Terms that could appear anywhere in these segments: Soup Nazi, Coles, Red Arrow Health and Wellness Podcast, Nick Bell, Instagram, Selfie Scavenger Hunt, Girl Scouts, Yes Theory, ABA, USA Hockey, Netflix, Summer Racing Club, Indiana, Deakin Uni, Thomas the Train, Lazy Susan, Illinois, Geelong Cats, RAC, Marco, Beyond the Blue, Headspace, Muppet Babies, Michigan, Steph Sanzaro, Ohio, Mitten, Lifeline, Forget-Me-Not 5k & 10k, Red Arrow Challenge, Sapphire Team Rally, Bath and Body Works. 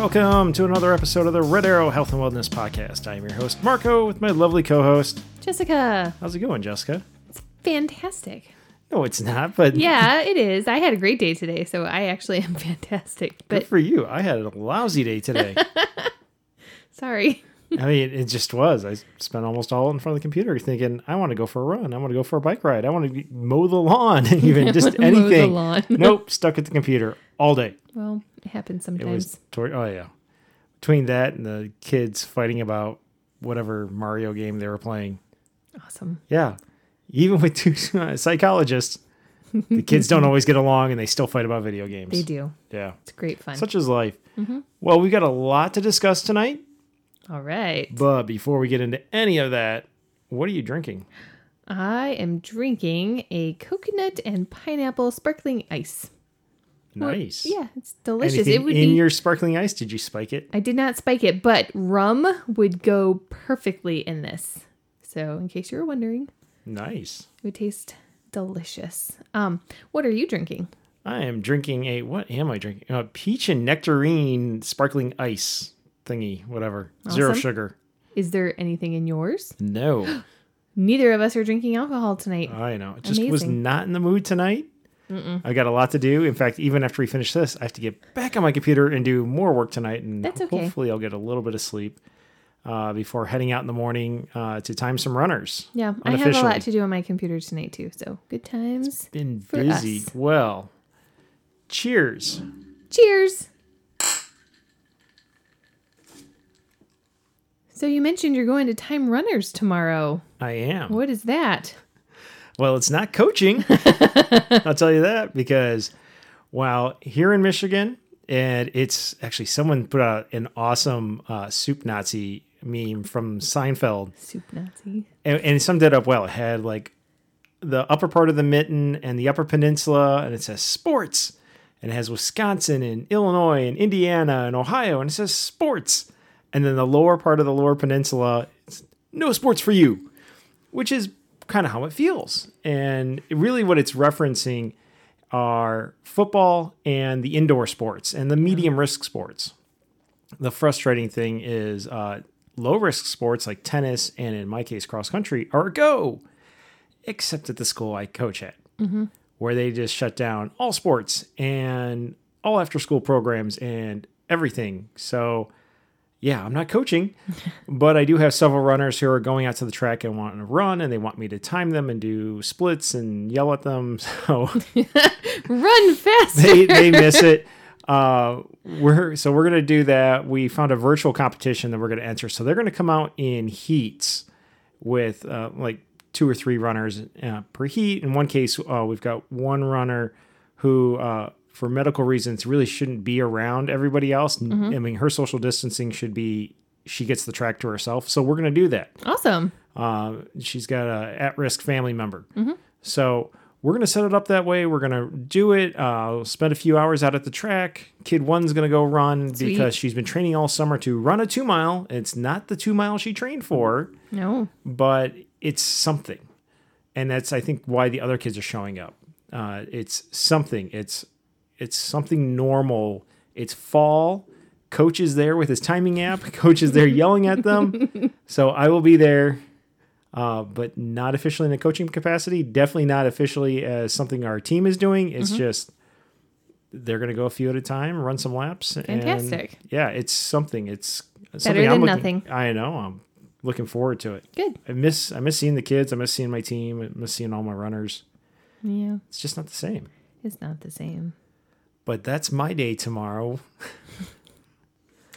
Welcome to another episode of the Red Arrow Health and Wellness Podcast. I am your host, Marco, with my lovely co-host, Jessica. How's it going, Jessica? It's fantastic. No, it's not, but... Yeah, it is. I had a great day today, so I actually am fantastic. But... Good for you. I had a lousy day today. Sorry. I mean, it just was. I spent almost all in front of the computer thinking, I want to go for a run. I want to go for a bike ride. I want to mow the lawn. Even just anything. Mow the lawn. Nope. Stuck at the computer all day. Well, it happens sometimes. It was oh, yeah. Between that and the kids fighting about whatever Mario game they were playing. Awesome. Yeah. Even with two psychologists, the kids don't always get along and they still fight about video games. They do. Yeah. It's great fun. Such is life. Mm-hmm. Well, we've got a lot to discuss tonight. All right. But before we get into any of that, what are you drinking? I am drinking a coconut and pineapple sparkling ice. Nice. Well, yeah, it's delicious. Anything it would in your sparkling ice? Did you spike it? I did not spike it, but rum would go perfectly in this. So in case you were wondering. Nice. It would taste delicious. What are you drinking? I am drinking a, what am I drinking? A peach and nectarine sparkling ice. Thingy, whatever. Awesome. Zero sugar. Is there anything in yours? No. Neither of us are drinking alcohol tonight. I know. It just was not in the mood tonight. Mm-mm. I got a lot to do. In fact, even after we finish this, I have to get back on my computer and do more work tonight. And that's okay. Hopefully I'll get a little bit of sleep before heading out in the morning to time some runners. Yeah. I have a lot to do on my computer tonight too. So good times. It's been for busy. Us. Well, cheers. Cheers. So you mentioned you're going to Time Runners tomorrow. I am. What is that? Well, it's not coaching. I'll tell you that because while here in Michigan, and it's actually someone put out an awesome Soup Nazi meme from Seinfeld. Soup Nazi. And it summed it up well. It had like the upper part of the Mitten and the upper peninsula, and it says sports. And it has Wisconsin and Illinois and Indiana and Ohio, and it says sports. And then the lower part of the lower peninsula, it's no sports for you, which is kind of how it feels. And really what it's referencing are football and the indoor sports and the medium risk sports. The frustrating thing is low risk sports like tennis and in my case, cross country are a go, except at the school I coach at, where they just shut down all sports and all after school programs and everything. So... Yeah, I'm not coaching, but I do have several runners who are going out to the track and want to run, and they want me to time them and do splits and yell at them. So run faster. They miss it. We're going to do that. We found a virtual competition that we're going to enter. So they're going to come out in heats with like 2 or 3 runners per heat. In one case, we've got one runner who... for medical reasons, really shouldn't be around everybody else. I mean, her social distancing should be, she gets the track to herself. So we're going to do that. Awesome. She's got a at-risk family member. So we're going to set it up that way. We're going to do it. We'll spend a few hours out at the track. Kid one's going to go run because she's been training all summer to run a 2-mile. It's not the 2-mile she trained for. No. But it's something. And that's, I think, why the other kids are showing up. It's something. It's something normal. It's fall. Coach is there with his timing app. Coach is there yelling at them. So I will be there, but not officially in a coaching capacity. Definitely not officially as something our team is doing. It's just they're going to go a few at a time, run some laps. Fantastic. And yeah, it's something. It's something better than nothing. I know. I'm looking forward to it. Good. I miss seeing the kids. I miss seeing my team. I miss seeing all my runners. Yeah. It's just not the same. It's not the same. But that's my day tomorrow.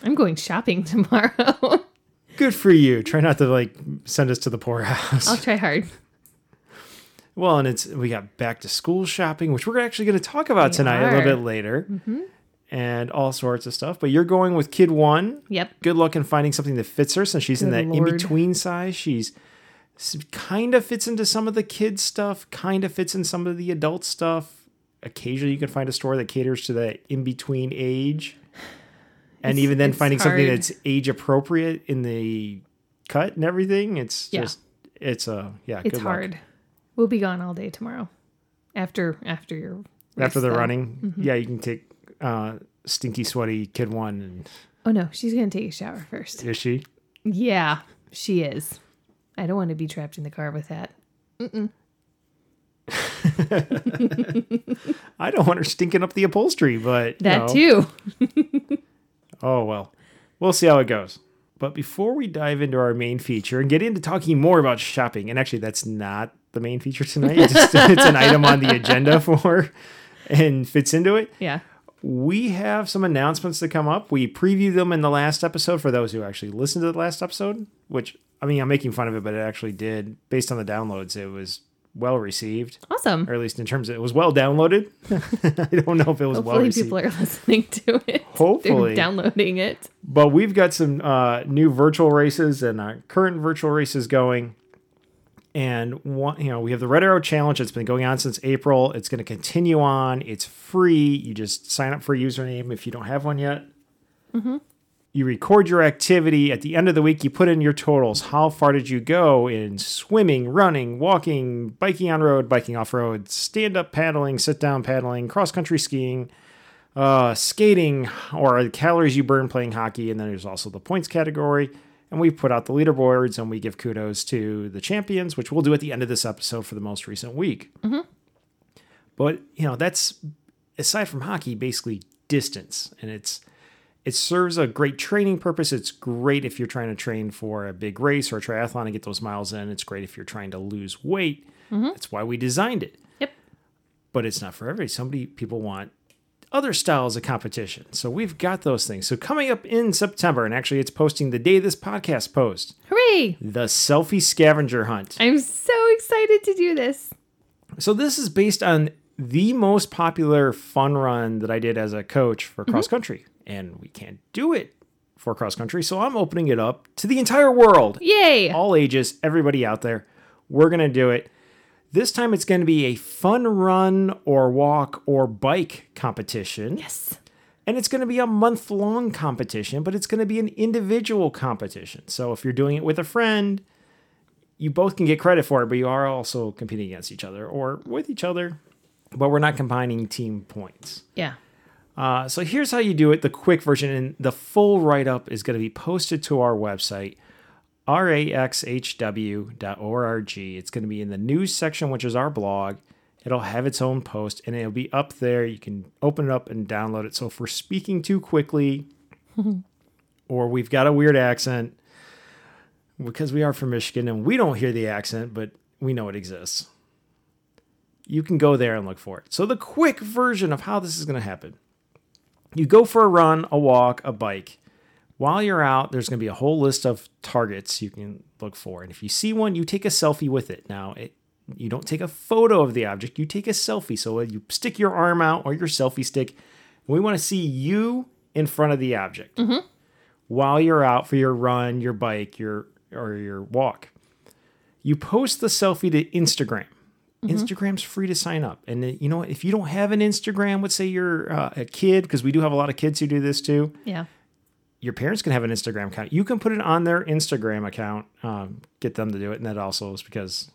I'm going shopping tomorrow. Good for you. Try not to like send us to the poorhouse. I'll try hard. Well, and we got back to school shopping, which we're actually going to talk about tonight a little bit later. And all sorts of stuff. But you're going with kid one. Yep. Good luck in finding something that fits her since she's in that in-between size. She's kind of fits into some of the kids stuff, kind of fits in some of the adult stuff. Occasionally you can find a store that caters to that in-between age. And even then finding something that's age appropriate in the cut and everything. It's just, it's good hard. Luck. We'll be gone all day tomorrow after your race, after the running. Yeah. You can take stinky, sweaty kid one and Oh, no. She's going to take a shower first. Is she? Yeah, she is. I don't want to be trapped in the car with that. Mm-mm. I don't want her stinking up the upholstery, but... That no. too. Oh, well. We'll see how it goes. But before we dive into our main feature and get into talking more about shopping, and actually that's not the main feature tonight. It's an item on the agenda for and fits into it. Yeah. We have some announcements that come up. We previewed them in the last episode for those who actually listened to the last episode, which, I mean, I'm making fun of it, but it actually did. Based on the downloads, it was well received. Awesome. Or at least in terms of it was well downloaded. I don't know if it was well received. Hopefully people are listening to it. Hopefully. They're downloading it. But we've got some new virtual races and our current virtual races going. And one, you know, we have the Red Arrow Challenge. It's been going on since April. It's going to continue on. It's free. You just sign up for a username if you don't have one yet. Mm-hmm. You record your activity. At the end of the week, you put in your totals. How far did you go in swimming, running, walking, biking on road, biking off road, stand-up paddling, sit-down paddling, cross-country skiing, skating, or the calories you burn playing hockey. And then there's also the points category. And we put out the leaderboards and we give kudos to the champions, which we'll do at the end of this episode for the most recent week. Mm-hmm. But, you know, that's, aside from hockey, basically distance. And it serves a great training purpose. It's great if you're trying to train for a big race or a triathlon and get those miles in. It's great if you're trying to lose weight. Mm-hmm. That's why we designed it. Yep. But it's not for everybody. People want other styles of competition. So we've got those things. So coming up in September, and actually it's posting the day this podcast posts. Hooray! The Selfie Scavenger Hunt. I'm so excited to do this. So this is based on the most popular fun run that I did as a coach for cross country. Mm-hmm. And we can't do it for cross country. So I'm opening it up to the entire world. Yay! All ages, everybody out there. We're going to do it. This time it's going to be a fun run or walk or bike competition. Yes. And it's going to be a month-long competition, but it's going to be an individual competition. So if you're doing it with a friend, you both can get credit for it, but you are also competing against each other or with each other. But we're not combining team points. Yeah. So here's how you do it, the quick version. And the full write-up is going to be posted to our website, raxhw.org. It's going to be in the news section, which is our blog. It'll have its own post, and it'll be up there. You can open it up and download it. So if we're speaking too quickly or we've got a weird accent, because we are from Michigan and we don't hear the accent, but we know it exists, you can go there and look for it. So the quick version of how this is going to happen. You go for a run, a walk, a bike. While you're out, there's going to be a whole list of targets you can look for. And if you see one, you take a selfie with it. Now, you don't take a photo of the object. You take a selfie. So you stick your arm out or your selfie stick. And we want to see you in front of the object mm-hmm. while you're out for your run, your bike, or your walk. You post the selfie to Instagram. Mm-hmm. Instagram's free to sign up. And you know what? If you don't have an Instagram, let's say you're a kid, because we do have a lot of kids who do this too. Yeah. Your parents can have an Instagram account. You can put it on their Instagram account, get them to do it. And that also is because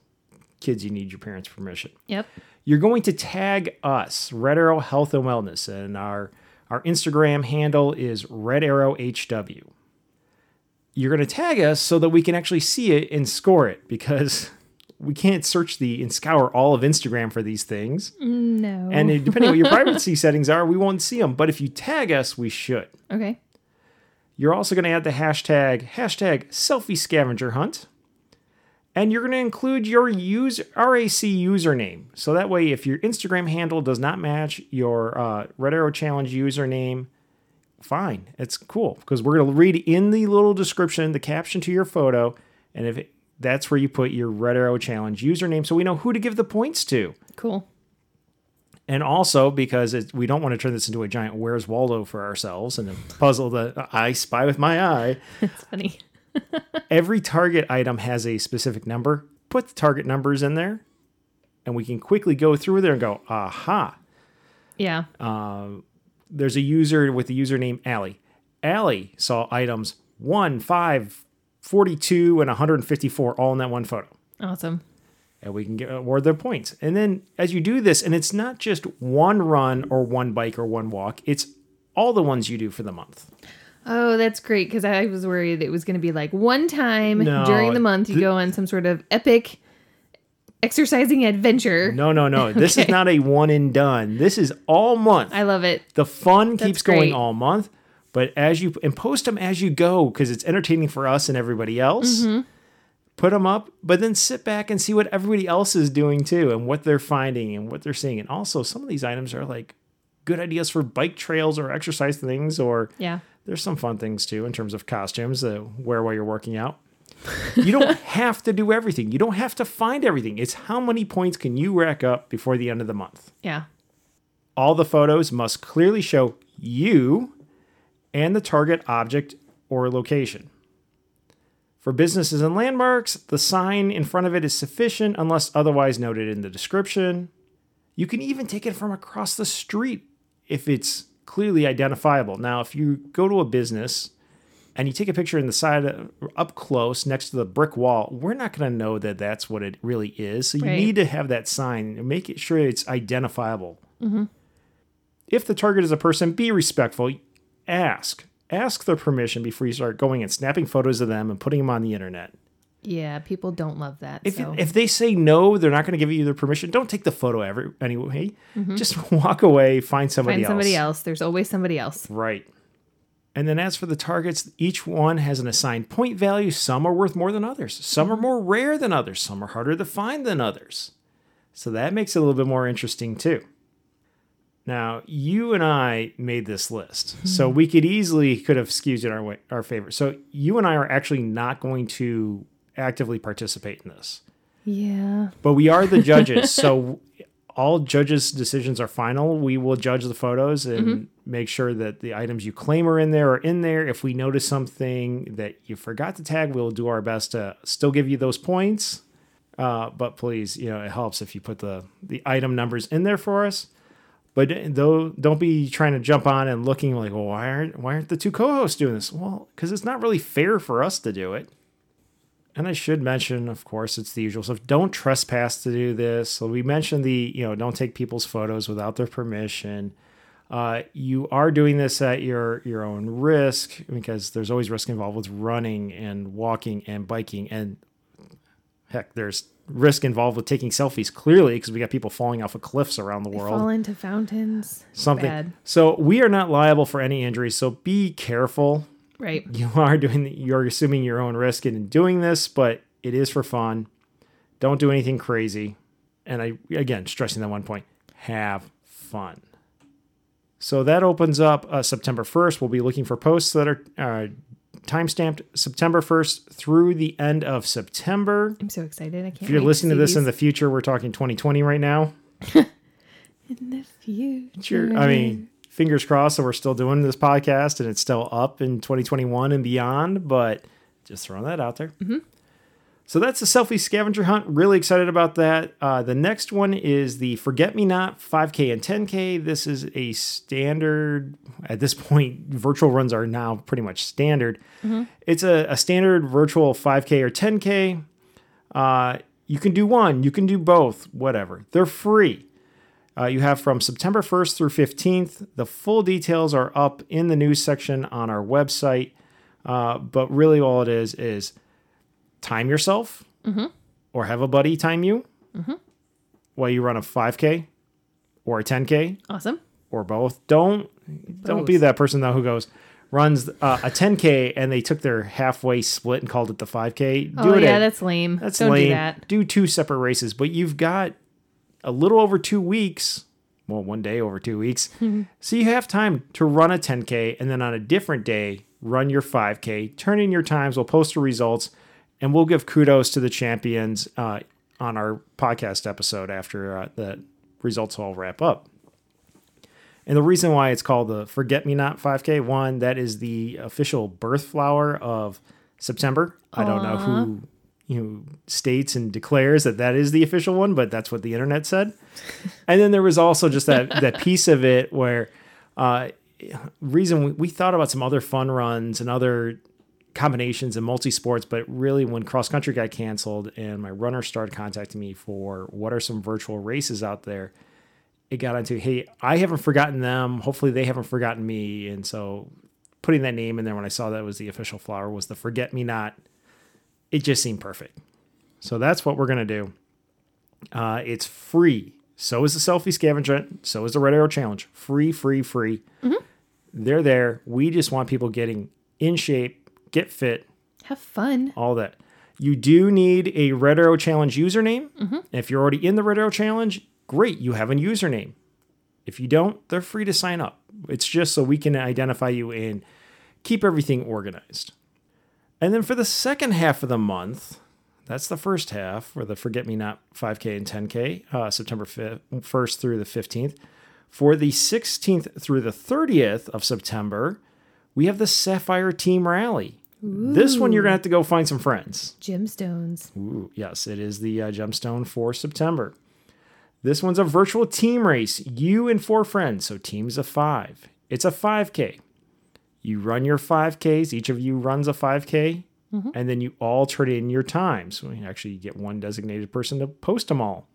kids, you need your parents' permission. Yep. You're going to tag us, Red Arrow Health and Wellness. And our Instagram handle is Red Arrow HW. You're going to tag us so that we can actually see it and score it, because we can't search and scour all of Instagram for these things. No. And depending on what your privacy settings are, we won't see them. But if you tag us, we should. Okay. You're also going to add the hashtag Selfie Scavenger Hunt. And you're going to include your RAC username. So that way, if your Instagram handle does not match your Red Arrow Challenge username, fine. It's cool. Because we're going to read in the little description, the caption to your photo. And that's where you put your Red Arrow Challenge username. So we know who to give the points to. Cool. And also because we don't want to turn this into a giant Where's Waldo for ourselves and a puzzle that I spy with my eye. That's funny. Every target item has a specific number. Put the target numbers in there, and we can quickly go through there and go, aha. Yeah. There's a user with the username Allie. Allie saw items 1, 5, 42, and 154 all in that one photo. Awesome. And we can award their points. And then as you do this, and it's not just one run or one bike or one walk, it's all the ones you do for the month. Oh, that's great, because I was worried it was going to be like one time during the month you go on some sort of epic exercising adventure. No. Okay. This is not a one and done. This is all month. I love it. The fun keeps going all month, but as you and post them as you go, because it's entertaining for us and everybody else. Mm-hmm. Put them up, but then sit back and see what everybody else is doing too, and what they're finding and what they're seeing. And also, some of these items are like good ideas for bike trails or exercise things, or there's some fun things too in terms of costumes that wear while you're working out. You don't have to do everything. You don't have to find everything. It's how many points can you rack up before the end of the month? Yeah. All the photos must clearly show you and the target object or location. For businesses and landmarks, the sign in front of it is sufficient unless otherwise noted in the description. You can even take it from across the street if it's clearly identifiable. Now, if you go to a business and you take a picture in the side up close next to the brick wall, we're not going to know that that's what it really is. So you need to have that sign and make it sure it's identifiable. Mm-hmm. If the target is a person, be respectful. Ask their permission before you start going and snapping photos of them and putting them on the internet. Yeah, people don't love that. If they say no, they're not going to give you their permission. Don't take the photo anyway. Mm-hmm. Just walk away, find somebody else. There's always somebody else. Right. And then as for the targets, each one has an assigned point value. Some are worth more than others. Some are more rare than others. Some are harder to find than others. So that makes it a little bit more interesting too. Now, you and I made this list, so we could have skewed in our favor. So you and I are actually not going to actively participate in this. Yeah. But we are the judges, so all judges' decisions are final. We will judge the photos and make sure that the items you claim are in there are in there. If we notice something that you forgot to tag, we'll do our best to still give you those points. But please, it helps if you put the item numbers in there for us. But don't be trying to jump on and looking like, well, why aren't the two co-hosts doing this? Well, because it's not really fair for us to do it. And I should mention, of course, it's the usual stuff. Don't trespass to do this. So we mentioned don't take people's photos without their permission. You are doing this at your own risk, because there's always risk involved with running and walking and biking. And heck, there's risk involved with taking selfies, clearly, because we got people falling off of cliffs around the world. Fall into fountains. Something. Bad. So we are not liable for any injuries, so be careful. Right. You're assuming your own risk in doing this, but it is for fun. Don't do anything crazy. And I, again, stressing that one point, have fun. So that opens up September 1st. We'll be looking for posts that are time-stamped September 1st through the end of September. I'm so excited. I can't If you're listening to this in the future, we're talking 2020 right now. In the future. I mean, fingers crossed that we're still doing this podcast and it's still up in 2021 and beyond, but just throwing that out there. Mm-hmm. So that's the Selfie Scavenger Hunt. Really excited about that. The next one is the Forget-Me-Not 5K and 10K. This is a standard, at this point, virtual runs are now pretty much standard. Mm-hmm. It's a standard virtual 5K or 10K. You can do one, you can do both, whatever. They're free. You have from September 1st through 15th. The full details are up in the news section on our website. But really all it is time yourself or have a buddy time you while you run a 5K or a 10K. Awesome. Or both. Don't be that person, though, who runs a 10K and they took their halfway split and called it the 5K. That's lame. Don't do that. Do two separate races. But you've got a little over 2 weeks, well, one day over 2 weeks. So you have time to run a 10K and then on a different day, run your 5K, turn in your times, we'll post the results. And we'll give kudos to the champions on our podcast episode after the results all wrap up. And the reason why it's called the Forget-Me-Not 5K, one, that is the official birth flower of September. Aww. I don't know who states and declares that is the official one, but that's what the internet said. And then there was also just that piece of it where reason we thought about some other fun runs and other combinations and multi-sports, but really when cross-country got canceled and my runner started contacting me for what are some virtual races out there, it got into, hey, I haven't forgotten them. Hopefully they haven't forgotten me. And so putting that name in there when I saw that was the official flower was the Forget-Me-Not. It just seemed perfect. So that's what we're going to do. It's free. So is the Selfie Scavenger Hunt. So is the Red Arrow Challenge. Free. Mm-hmm. They're there. We just want people getting in shape, get fit. Have fun. All that. You do need a Red Arrow Challenge username. Mm-hmm. If you're already in the Red Arrow Challenge, great. You have a username. If you don't, they're free to sign up. It's just so we can identify you and keep everything organized. And then for the second half of the month, that's the first half for the Forget-Me-Not 5K and 10K, September 1st through the 15th. For the 16th through the 30th of September, we have the Sapphire Team Rally. Ooh. This one, you're going to have to go find some friends. Gemstones. Ooh, yes, it is the gemstone for September. This one's a virtual team race. You and four friends, so teams of five. It's a 5K. You run your 5Ks. Each of you runs a 5K, mm-hmm. and then you all turn in your times. So we actually get one designated person to post them all.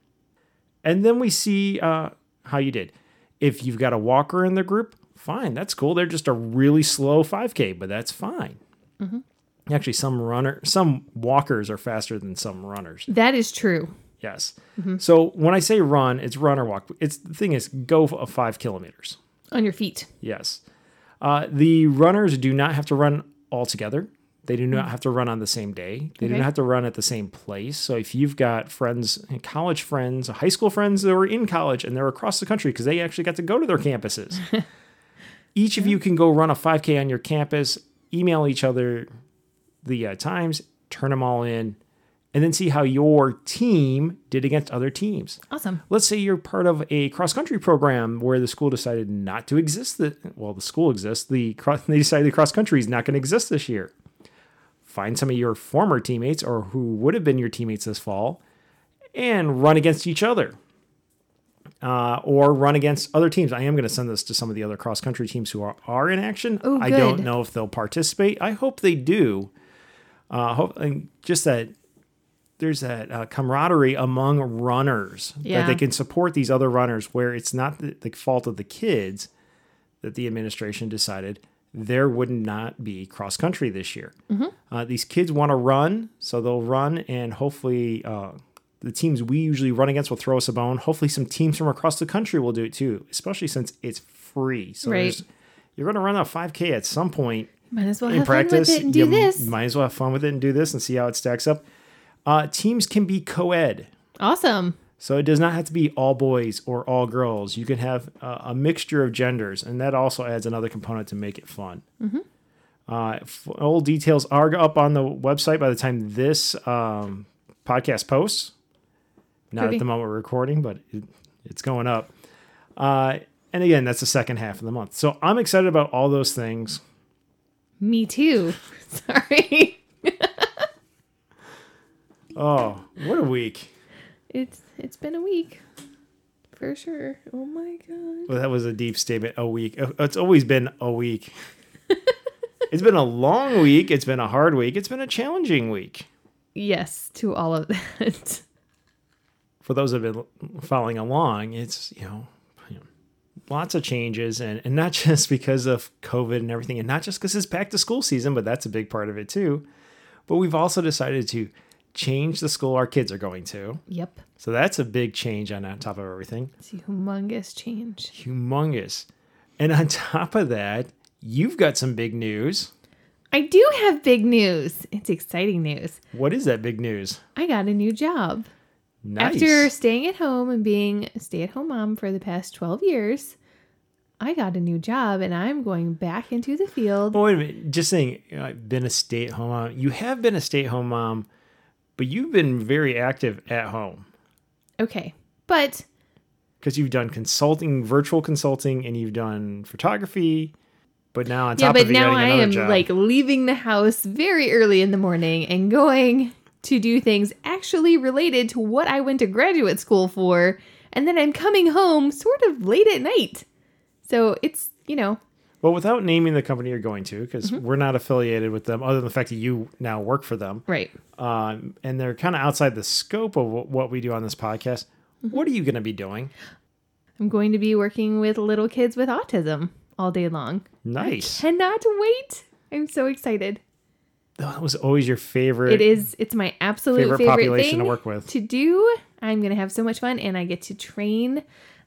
And then we see how you did. If you've got a walker in the group, fine. That's cool. They're just a really slow 5K, but that's fine. Mm-hmm. Actually, some walkers are faster than some runners. That is true. Yes. Mm-hmm. So when I say run, it's run or walk. It's the thing is go 5 kilometers. On your feet. Yes. The runners do not have to run all together. They do not have to run on the same day. They do not have to run at the same place. So if you've got friends, college friends, high school friends that were in college and they're across the country because they actually got to go to their campuses. Each of you can go run a 5K on your campus, email each other the times, turn them all in, and then see how your team did against other teams. Awesome. Let's say you're part of a cross-country program where the school decided not to exist. The school exists. They decided the cross-country is not going to exist this year. Find some of your former teammates or who would have been your teammates this fall and run against each other or run against other teams. I am going to send this to some of the other cross-country teams who are in action. Ooh, I don't know if they'll participate. I hope they do. And just that. There's that camaraderie among runners that they can support these other runners where it's not the fault of the kids that the administration decided there would not be cross country this year. Mm-hmm. These kids want to run, so they'll run, and hopefully the teams we usually run against will throw us a bone. Hopefully some teams from across the country will do it too, especially since it's free. So you're going to run a 5K at some point. Might as well have practice, fun with it and do this. Might as well have fun with it and do this and see how it stacks up. Teams can be co-ed. Awesome. So it does not have to be all boys or all girls. You can have a mixture of genders, and that also adds another component to make it fun. Mm-hmm. All details are up on the website by the time this podcast posts. Not at the moment we're recording, but it's going up. And again, that's the second half of the month. So I'm excited about all those things. Me too. Sorry. Oh, what a week. It's been a week. For sure. Oh my God. Well, that was a deep statement. A week. It's always been a week. It's been a long week. It's been a hard week. It's been a challenging week. Yes, to all of that. For those who have been following along, it's, lots of changes and not just because of COVID and everything, and not just because it's back to school season, but that's a big part of it too. But we've also decided to change the school our kids are going to. Yep. So that's a big change on top of everything. It's a humongous change. Humongous. And on top of that, you've got some big news. I do have big news. It's exciting news. What is that big news? I got a new job. Nice. After staying at home and being a stay-at-home mom for the past 12 years, I got a new job and I'm going back into the field. Oh, wait a minute. Just saying, I've been a stay-at-home mom. You have been a stay-at-home mom. But you've been very active at home. Okay, but... Because you've done consulting, virtual consulting, and you've done photography. But now on top of it, you're getting another job. Yeah, but now I am leaving the house very early in the morning and going to do things actually related to what I went to graduate school for. And then I'm coming home sort of late at night. So it's, Well, without naming the company you're going to, because we're not affiliated with them, other than the fact that you now work for them. Right. And they're kind of outside the scope of what we do on this podcast. Mm-hmm. What are you going to be doing? I'm going to be working with little kids with autism. all day long. Nice. I cannot wait. I'm so excited. Oh, that was always your favorite. It is. It's my absolute favorite population to work with. To do. I'm going to have so much fun, and I get to train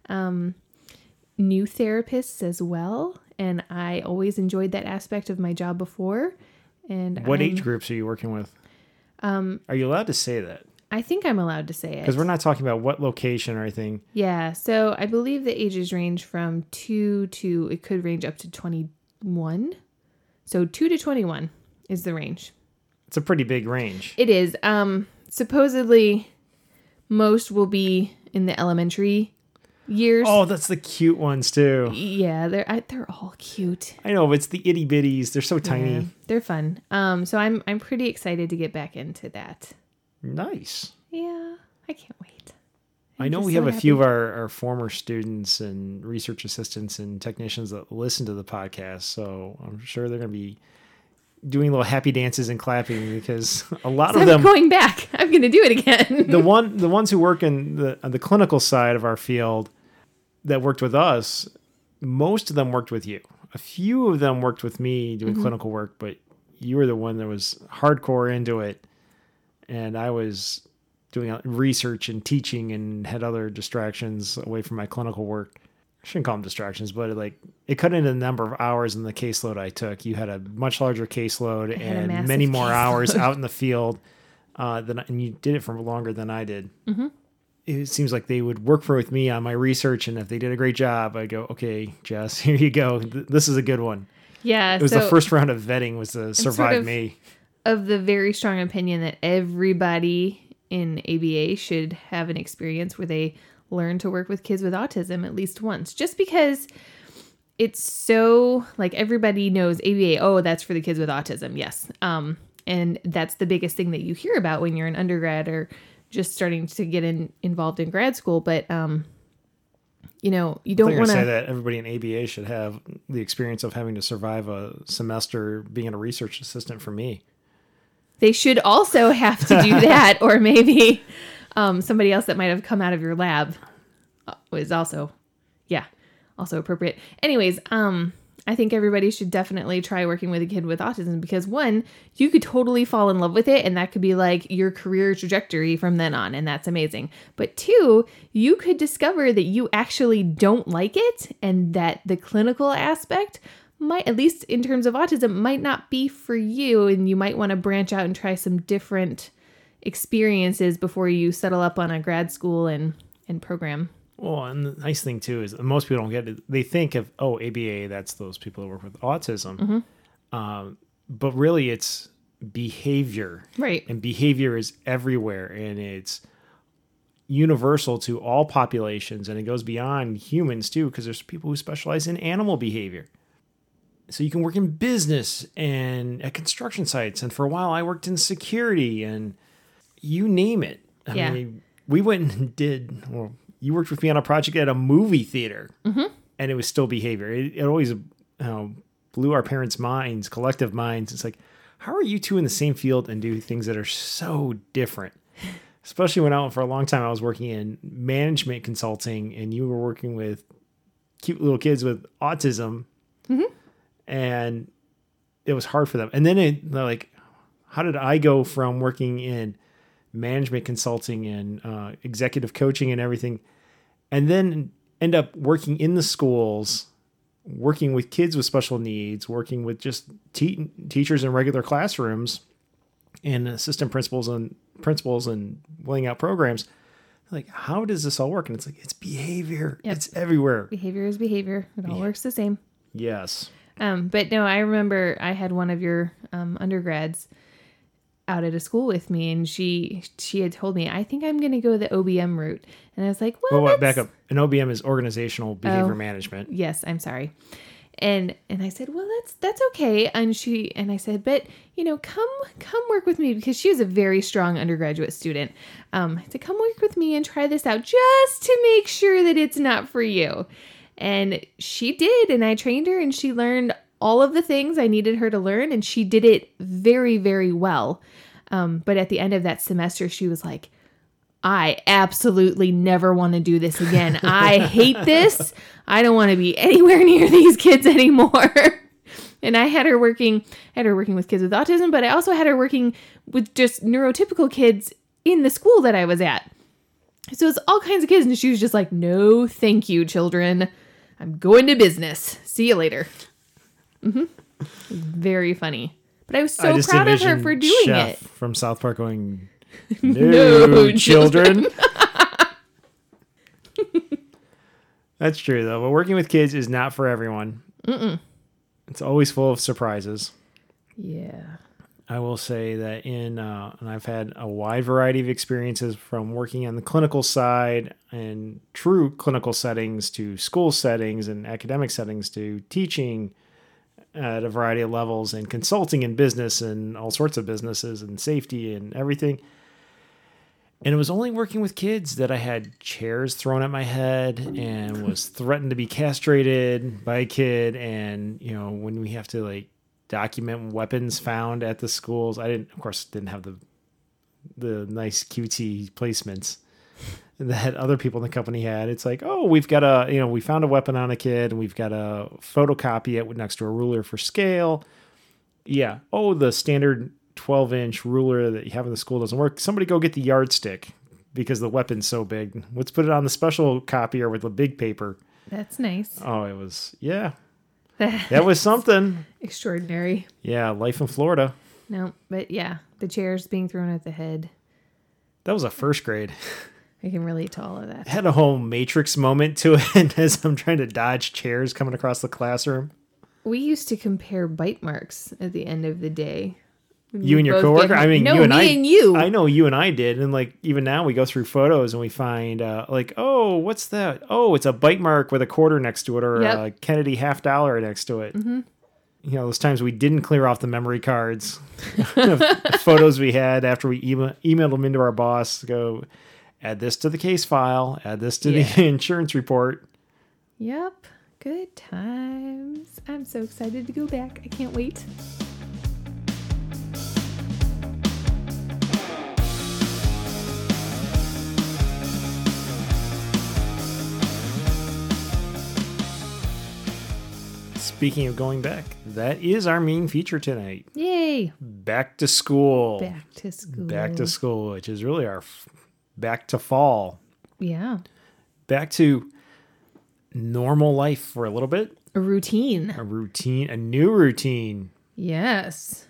new therapists as well. And I always enjoyed that aspect of my job before. And what age groups are you working with? Are you allowed to say that? I think I'm allowed to say it. Because we're not talking about what location or anything. Yeah. So I believe the ages range from 2 to, it could range up to 21. So 2 to 21 is the range. It's a pretty big range. It is. Supposedly, most will be in the elementary years. Oh, that's the cute ones too. Yeah, they're all cute. I know, but it's the itty bitties. They're so tiny. Yeah, they're fun. So I'm pretty excited to get back into that. Nice. Yeah, I can't wait. I know we have a few of our former students and research assistants and technicians that listen to the podcast, so I'm sure they're going to be doing little happy dances and clapping because a lot of them going back. I'm going to do it again. the ones who work in the clinical side of our field that worked with us, most of them worked with you. A few of them worked with me doing clinical work, but you were the one that was hardcore into it. And I was doing research and teaching and had other distractions away from my clinical work. I shouldn't call them distractions, but like it cut into the number of hours in the caseload I took. You had a much larger caseload and many more hours out in the field. And you did it for longer than I did. Mm-hmm. It seems like they would work with me on my research. And if they did a great job, I'd go, okay, Jess, here you go. This is a good one. Yeah. It was the first round of vetting was the Survive Me. Of the very strong opinion that everybody in ABA should have an experience where they learn to work with kids with autism at least once, just because it's so like everybody knows ABA. Oh, that's for the kids with autism. Yes. And that's the biggest thing that you hear about when you're an undergrad or just starting to get involved in grad school. But, you know, you don't want to say that everybody in ABA should have the experience of having to survive a semester being a research assistant for me. They should also have to do that, or maybe somebody else that might have come out of your lab was also appropriate. Anyways, I think everybody should definitely try working with a kid with autism because, one, you could totally fall in love with it, and that could be like your career trajectory from then on, and that's amazing. But two, you could discover that you actually don't like it and that the clinical aspect might, at least in terms of autism, might not be for you, and you might want to branch out and try some different experiences before you settle up on a grad school and program. Well, and the nice thing too is most people don't get it. They think of, oh, ABA, that's those people who work with autism. Mm-hmm. But really it's behavior. Right. And behavior is everywhere, and it's universal to all populations, and it goes beyond humans too because there's people who specialize in animal behavior. So you can work in business and at construction sites. And for a while I worked in security and you name it. I mean, we went and you worked with me on a project at a movie theater and it was still behavior. It always blew our parents' minds, collective minds. It's like, how are you two in the same field and do things that are so different? Especially when for a long time I was working in management consulting and you were working with cute little kids with autism. Mm-hmm. And it was hard for them. And then how did I go from working in management consulting and executive coaching and everything, and then end up working in the schools, working with kids with special needs, working with just teachers in regular classrooms and assistant principals and laying out programs. Like, how does this all work? And it's like, it's behavior. Yep. It's everywhere. Behavior is behavior. It all works the same. Yes. But no, I remember I had one of your undergrads out at a school with me, and she had told me, I think I'm going to go the OBM route. And I was like, well, back up. An OBM is organizational behavior management. Yes, I'm sorry. And I said, well, that's okay. And I said, but you know, come work with me, because she was a very strong undergraduate student. I said, come work with me and try this out just to make sure that it's not for you. And she did, and I trained her, and she learned all of the things I needed her to learn, and she did it very, very well. But at the end of that semester, she was like, I absolutely never want to do this again. I hate this. I don't want to be anywhere near these kids anymore. And I had her working with kids with autism, but I also had her working with just neurotypical kids in the school that I was at. So it's all kinds of kids. And she was just like, no, thank you, children. I'm going to business. See you later. Mm-hmm. Very funny. But I was so proud of her for doing Chef it. From South Park going, no children. That's true, though. But working with kids is not for everyone. Mm-mm. It's always full of surprises. Yeah. I will say that and I've had a wide variety of experiences from working on the clinical side and true clinical settings to school settings and academic settings to teaching at a variety of levels and consulting in business and all sorts of businesses and safety and everything. And it was only working with kids that I had chairs thrown at my head and was threatened to be castrated by a kid. And, you know, when we have to like document weapons found at the schools, I didn't have the nice cutesy placements that other people in the company had. It's like, oh, we've got we found a weapon on a kid and we've got a photocopy it next to a ruler for scale. Yeah. Oh, the standard 12-inch ruler that you have in the school doesn't work. Somebody go get the yardstick because the weapon's so big. Let's put it on the special copier with the big paper. That's nice. Oh, it was, yeah. That was something. Extraordinary. Yeah, life in Florida. No, but yeah, the chairs being thrown at the head. That was a first grade. I can relate to all of that. It had a whole Matrix moment to it as I'm trying to dodge chairs coming across the classroom. We used to compare bite marks at the end of the day. You and your coworker? I mean, no, you and I. No, me and you. I know you and I did. And like, even now we go through photos and we find what's that? Oh, it's a bite mark with a quarter next to it or a Kennedy half dollar next to it. Mm-hmm. You know, those times we didn't clear off the memory cards of photos we had after we emailed them into our boss to go, add this to the case file, add this to the insurance report. Yep. Good times. I'm so excited to go back. I can't wait. Speaking of going back, that is our main feature tonight. Yay! Back to school. Back to school. Back to school, which is really our back to fall. Yeah. Back to normal life for a little bit. A new routine. Yes.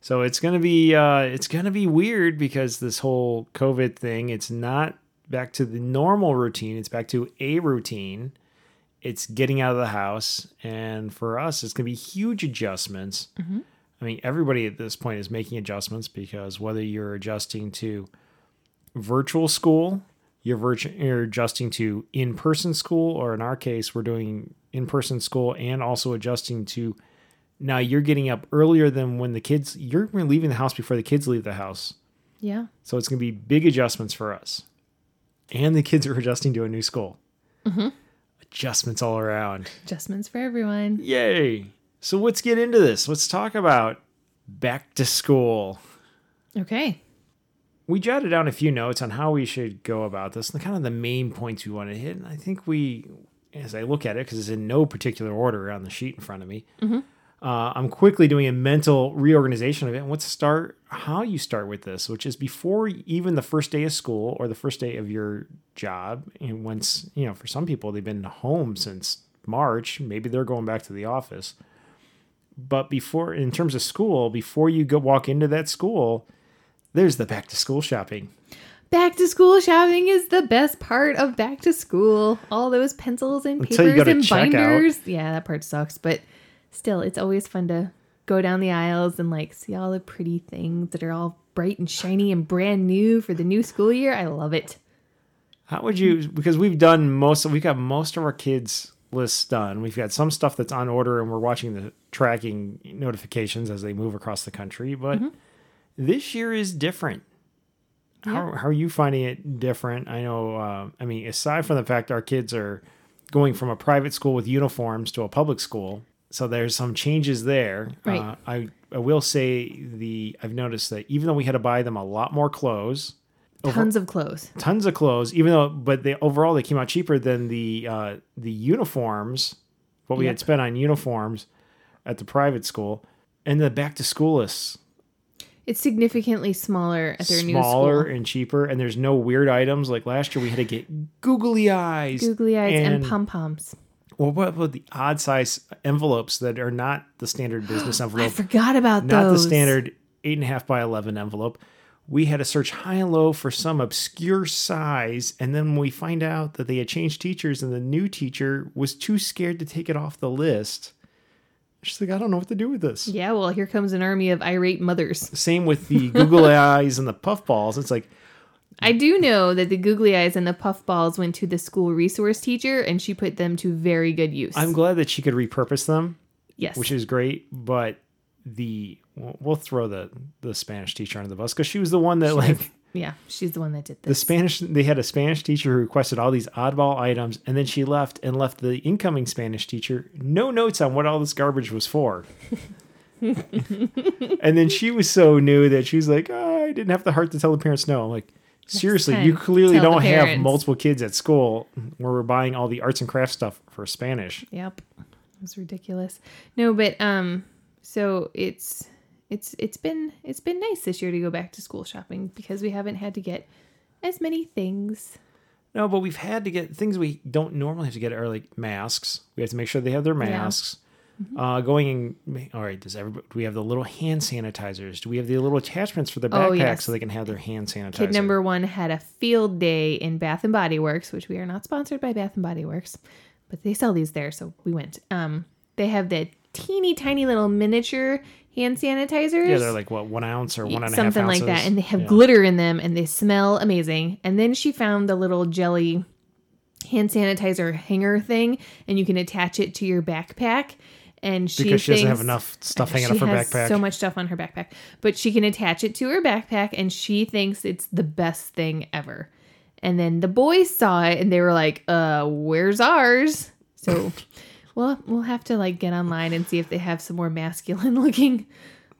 So it's going to be weird because this whole COVID thing, it's not back to the normal routine. It's back to a routine. It's getting out of the house, and for us, it's going to be huge adjustments. Mm-hmm. I mean, everybody at this point is making adjustments because whether you're adjusting to virtual school, you're adjusting to in-person school, or in our case, we're doing in-person school and also adjusting to now you're getting up earlier than when you're leaving the house before the kids leave the house. Yeah. So it's going to be big adjustments for us. And the kids are adjusting to a new school. Mm-hmm. Adjustments all around. Adjustments for everyone. Yay. So let's get into this. Let's talk about back to school. Okay. We jotted down a few notes on how we should go about this and kind of the main points we want to hit. And I think as I look at it, because it's in no particular order on the sheet in front of me, mm-hmm. I'm quickly doing a mental reorganization of it. And let's start how you start with this, which is before even the first day of school or the first day of your job. And once, you know, for some people, they've been home since March. Maybe they're going back to the office. But before, in terms of school, before you go walk into that school, there's the back to school shopping. Back to school shopping is the best part of back to school. All those pencils and papers and binders. Checkout. Yeah, that part sucks. But still, it's always fun to go down the aisles and like see all the pretty things that are all bright and shiny and brand new for the new school year. I love it. How would you, because we've got most of our kids' lists done. We've got some stuff that's on order and we're watching the tracking notifications as they move across the country. But mm-hmm. This year is different. Yeah. How are you finding it different? I know, aside from the fact our kids are going from a private school with uniforms to a public school. So there's some changes there. Right. I will say I've noticed that even though we had to buy them a lot more clothes, Tons of clothes. But overall they came out cheaper than the uniforms. What we had spent on uniforms at the private school, and the back to school lists. It's significantly smaller at their new school. Smaller and cheaper, and there's no weird items. Like last year, we had to get googly eyes and pom-poms. Well, what about the odd size envelopes that are not the standard business envelope? I forgot about those. Not the standard 8.5 by 11 envelope. We had to search high and low for some obscure size, and then we find out that they had changed teachers, and the new teacher was too scared to take it off the list. She's like, I don't know what to do with this. Yeah, well, here comes an army of irate mothers. Same with the googly eyes and the puffballs. It's like... I do know that the googly eyes and the puffballs went to the school resource teacher, and she put them to very good use. I'm glad that she could repurpose them. Yes. Which is great, but... We'll throw the Spanish teacher under the bus because she was the one that she's the one that did this. They had a Spanish teacher who requested all these oddball items, and then she left the incoming Spanish teacher no notes on what all this garbage was for. And then she was so new that she was like, oh, I didn't have the heart to tell the parents no. I'm like, seriously, you clearly don't have multiple kids at school where we're buying all the arts and crafts stuff for Spanish. Yep, it was ridiculous. No, but so it's been nice this year to go back to school shopping because we haven't had to get as many things. No, but we've had to get things we don't normally have to get, are like masks. We have to make sure they have their masks. Yeah. Mm-hmm. Do we have the little hand sanitizers? Do we have the little attachments for the backpack so they can have their hand sanitizer? Kid number one had a field day in Bath and Body Works, which we are not sponsored by Bath and Body Works, but they sell these there, so we went. They have the teeny tiny little miniature hand sanitizers. Yeah, they're like, what, 1 ounce or 1.5 ounces? Something like that. And they have glitter in them and they smell amazing. And then she found the little jelly hand sanitizer hanger thing, and you can attach it to your backpack. And because she doesn't have enough stuff hanging off her backpack. She has so much stuff on her backpack. But she can attach it to her backpack, and she thinks it's the best thing ever. And then the boys saw it, and they were like, where's ours? So... Well, we'll have to get online and see if they have some more masculine looking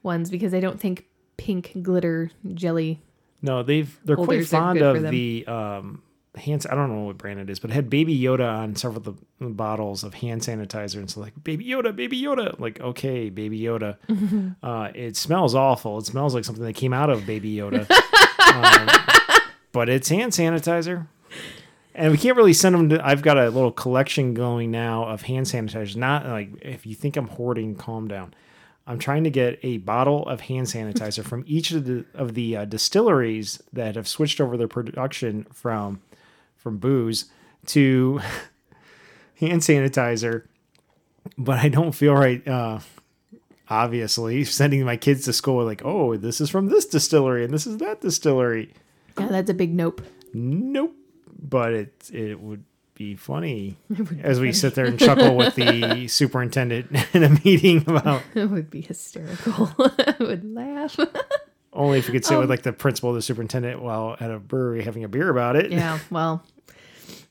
ones, because I don't think pink glitter jelly. No, they're quite fond of the hand. I don't know what brand it is, but it had Baby Yoda on several of the bottles of hand sanitizer, and so Baby Yoda. Like, okay, Baby Yoda. Mm-hmm. It smells awful. It smells like something that came out of Baby Yoda, but it's hand sanitizer. And we can't really send them to... I've got a little collection going now of hand sanitizers. Not if you think I'm hoarding, calm down. I'm trying to get a bottle of hand sanitizer from each of the distilleries that have switched over their production from booze to hand sanitizer. But I don't feel right, obviously, sending my kids to school this is from this distillery and this is that distillery. Yeah, that's a big nope. Nope. But it would be funny as we sit there and chuckle with the superintendent in a meeting about... It would be hysterical. I would laugh. Only if you could sit with the principal or the superintendent while at a brewery having a beer about it. Yeah, well,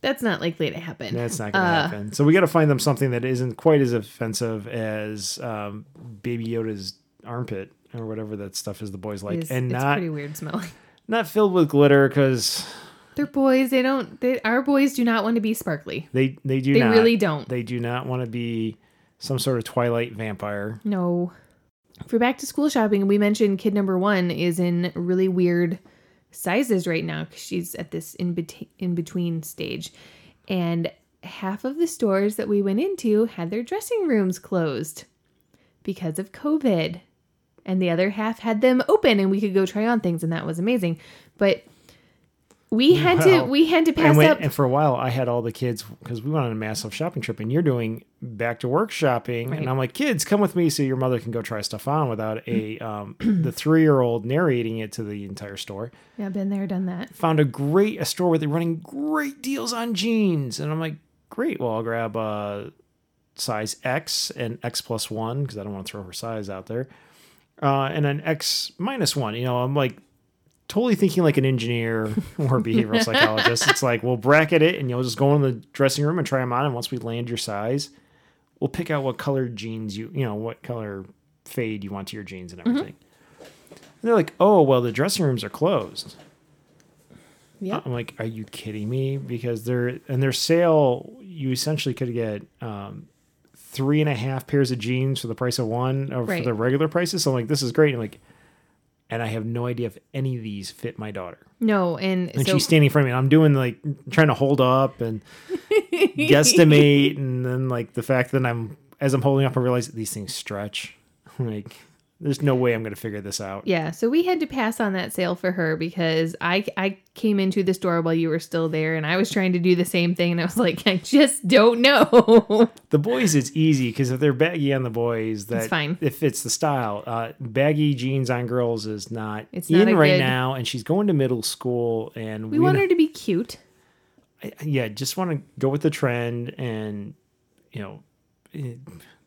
that's not likely to happen. That's not going to happen. So we got to find them something that isn't quite as offensive as Baby Yoda's armpit or whatever that stuff is the boys like. It's pretty weird smelling. Not filled with glitter because... They're boys. Our boys do not want to be sparkly. They really don't. They do not want to be some sort of Twilight vampire. No. For back to school shopping, we mentioned kid number one is in really weird sizes right now because she's at this in between stage. And half of the stores that we went into had their dressing rooms closed because of COVID. And the other half had them open and we could go try on things, and that was amazing. But... We had to pass up. And for a while, I had all the kids because we went on a massive shopping trip, and you're doing back to work shopping, right. And I'm like, kids, come with me so your mother can go try stuff on without the 3-year-old narrating it to the entire store. Yeah, been there, done that. Found a store where they're running great deals on jeans, and I'm like, great. Well, I'll grab a size X and X+1 because I don't want to throw her size out there, and an X-1. I'm like. Totally thinking like an engineer or behavioral psychologist. It's like, we'll bracket it and you'll just go in the dressing room and try them on. And once we land your size, we'll pick out what color jeans what color fade you want to your jeans and everything. Mm-hmm. And they're like, oh, well, the dressing rooms are closed. Yeah. I'm like, are you kidding me? Because their sale, you essentially could get 3.5 pairs of jeans for the price of one, or for the regular prices. So I'm like, this is great. And like, and I have no idea if any of these fit my daughter. No. And so, she's standing in front of me and I'm doing like trying to hold up and guesstimate. And then like the fact that as I'm holding up, I realize that these things stretch. Like, there's no way I'm going to figure this out. Yeah. So we had to pass on that sale for her because I came into the store while you were still there and I was trying to do the same thing. And I was like, I just don't know. The boys, it's easy because if they're baggy on the boys, that's fine. If it's the style, baggy jeans on girls is not in right now. And she's going to middle school and we want her to be cute. I just want to go with the trend. And, you know,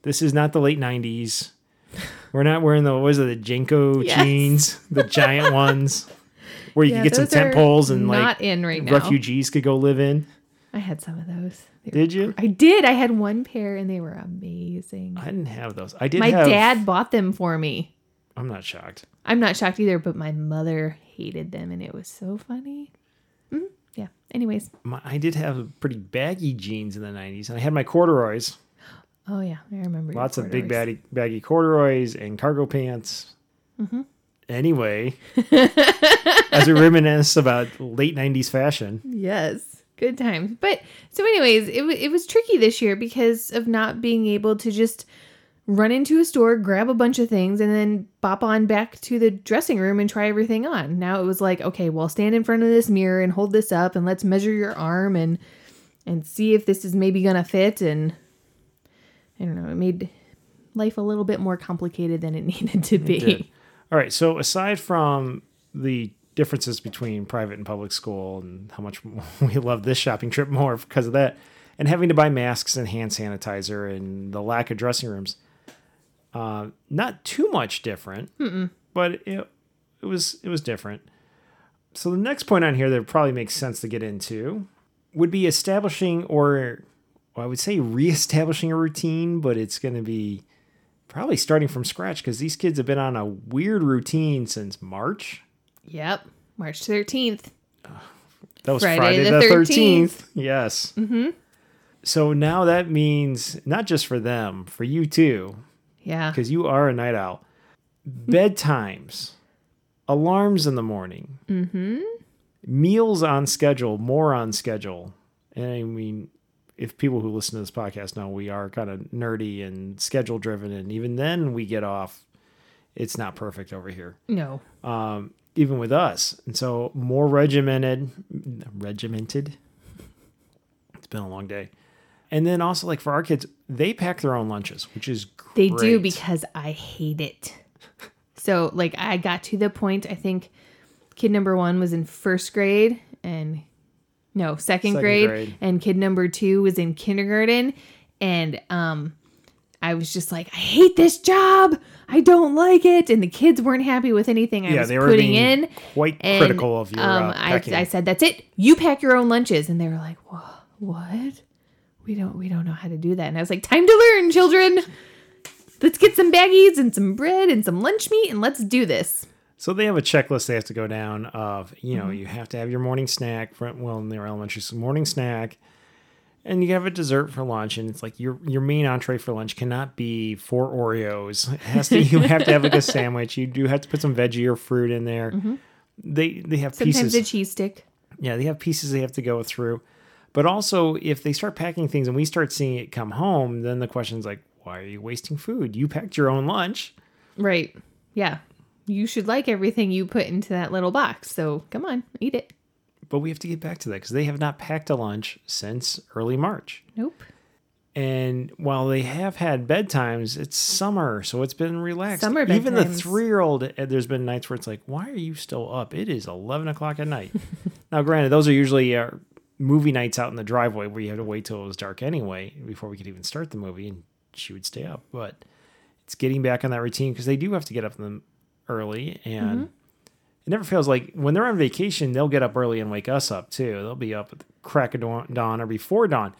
this is not the late 90s. We're not wearing the JNCO jeans, the giant ones, where you can get some tent poles and like refugees could go live in. I had some of those. Did you? I did. I had one pair and they were amazing. I didn't have those. My dad bought them for me. I'm not shocked. I'm not shocked either, but my mother hated them and it was so funny. Mm-hmm. Yeah. Anyways. I did have pretty baggy jeans in the 90s and I had my corduroys. Oh, yeah. I remember. Lots of big baggy corduroys and cargo pants. Mm-hmm. Anyway, as we reminisce about late 90s fashion. Yes. Good times. But so anyways, it was tricky this year because of not being able to just run into a store, grab a bunch of things, and then bop on back to the dressing room and try everything on. Now it was like, okay, well, stand in front of this mirror and hold this up and let's measure your arm and see if this is maybe going to fit and... I don't know. It made life a little bit more complicated than it needed to be. All right. So aside from the differences between private and public school and how much we love this shopping trip more because of that and having to buy masks and hand sanitizer and the lack of dressing rooms, not too much different, but it was different. So the next point on here that probably makes sense to get into would be establishing or... Well, I would say reestablishing a routine, but it's going to be probably starting from scratch because these kids have been on a weird routine since March. Yep. March 13th. That was Friday the 13th. Yes. Mm-hmm. So now that means not just for them, for you too. Yeah. Because you are a night owl. Bedtimes, alarms in the morning, meals on schedule, more on schedule. And I mean... If people who listen to this podcast know we are kind of nerdy and schedule driven, and even then we get off, it's not perfect over here. No. Even with us. And so more regimented. It's been a long day. And then also like for our kids, they pack their own lunches, which is great. They do because I hate it. So like I got to the point, I think kid number one was in first grade and... No, second grade. And kid number two was in kindergarten. And I was just like, I hate this job. I don't like it. And the kids weren't happy with anything I was they were putting in. Quite critical of your packing. I said, that's it. You pack your own lunches. And they were like, what? We don't know how to do that. And I was like, time to learn, children. Let's get some baggies and some bread and some lunch meat and let's do this. So they have a checklist they have to go down of, you have to have your morning snack, in their elementary school, morning snack, and you have a dessert for lunch. And it's like your main entree for lunch cannot be 4 Oreos. You have to have like a sandwich. You do have to put some veggie or fruit in there. Mm-hmm. They have sometimes pieces. Sometimes a cheese stick. Yeah, they have pieces they have to go through. But also, if they start packing things and we start seeing it come home, then the question's like, why are you wasting food? You packed your own lunch. Right. Yeah. You should like everything you put into that little box. So come on, eat it. But we have to get back to that because they have not packed a lunch since early March. Nope. And while they have had bedtimes, it's summer. So it's been relaxed. Summer bedtimes. Even the 3-year-old, there's been nights where it's like, why are you still up? It is 11 o'clock at night. Now, granted, those are usually our movie nights out in the driveway where you had to wait till it was dark anyway before we could even start the movie. And she would stay up. But it's getting back on that routine because they do have to get up in the early and it never feels like when they're on vacation they'll get up early and wake us up too. They'll be up at the crack of dawn or before dawn,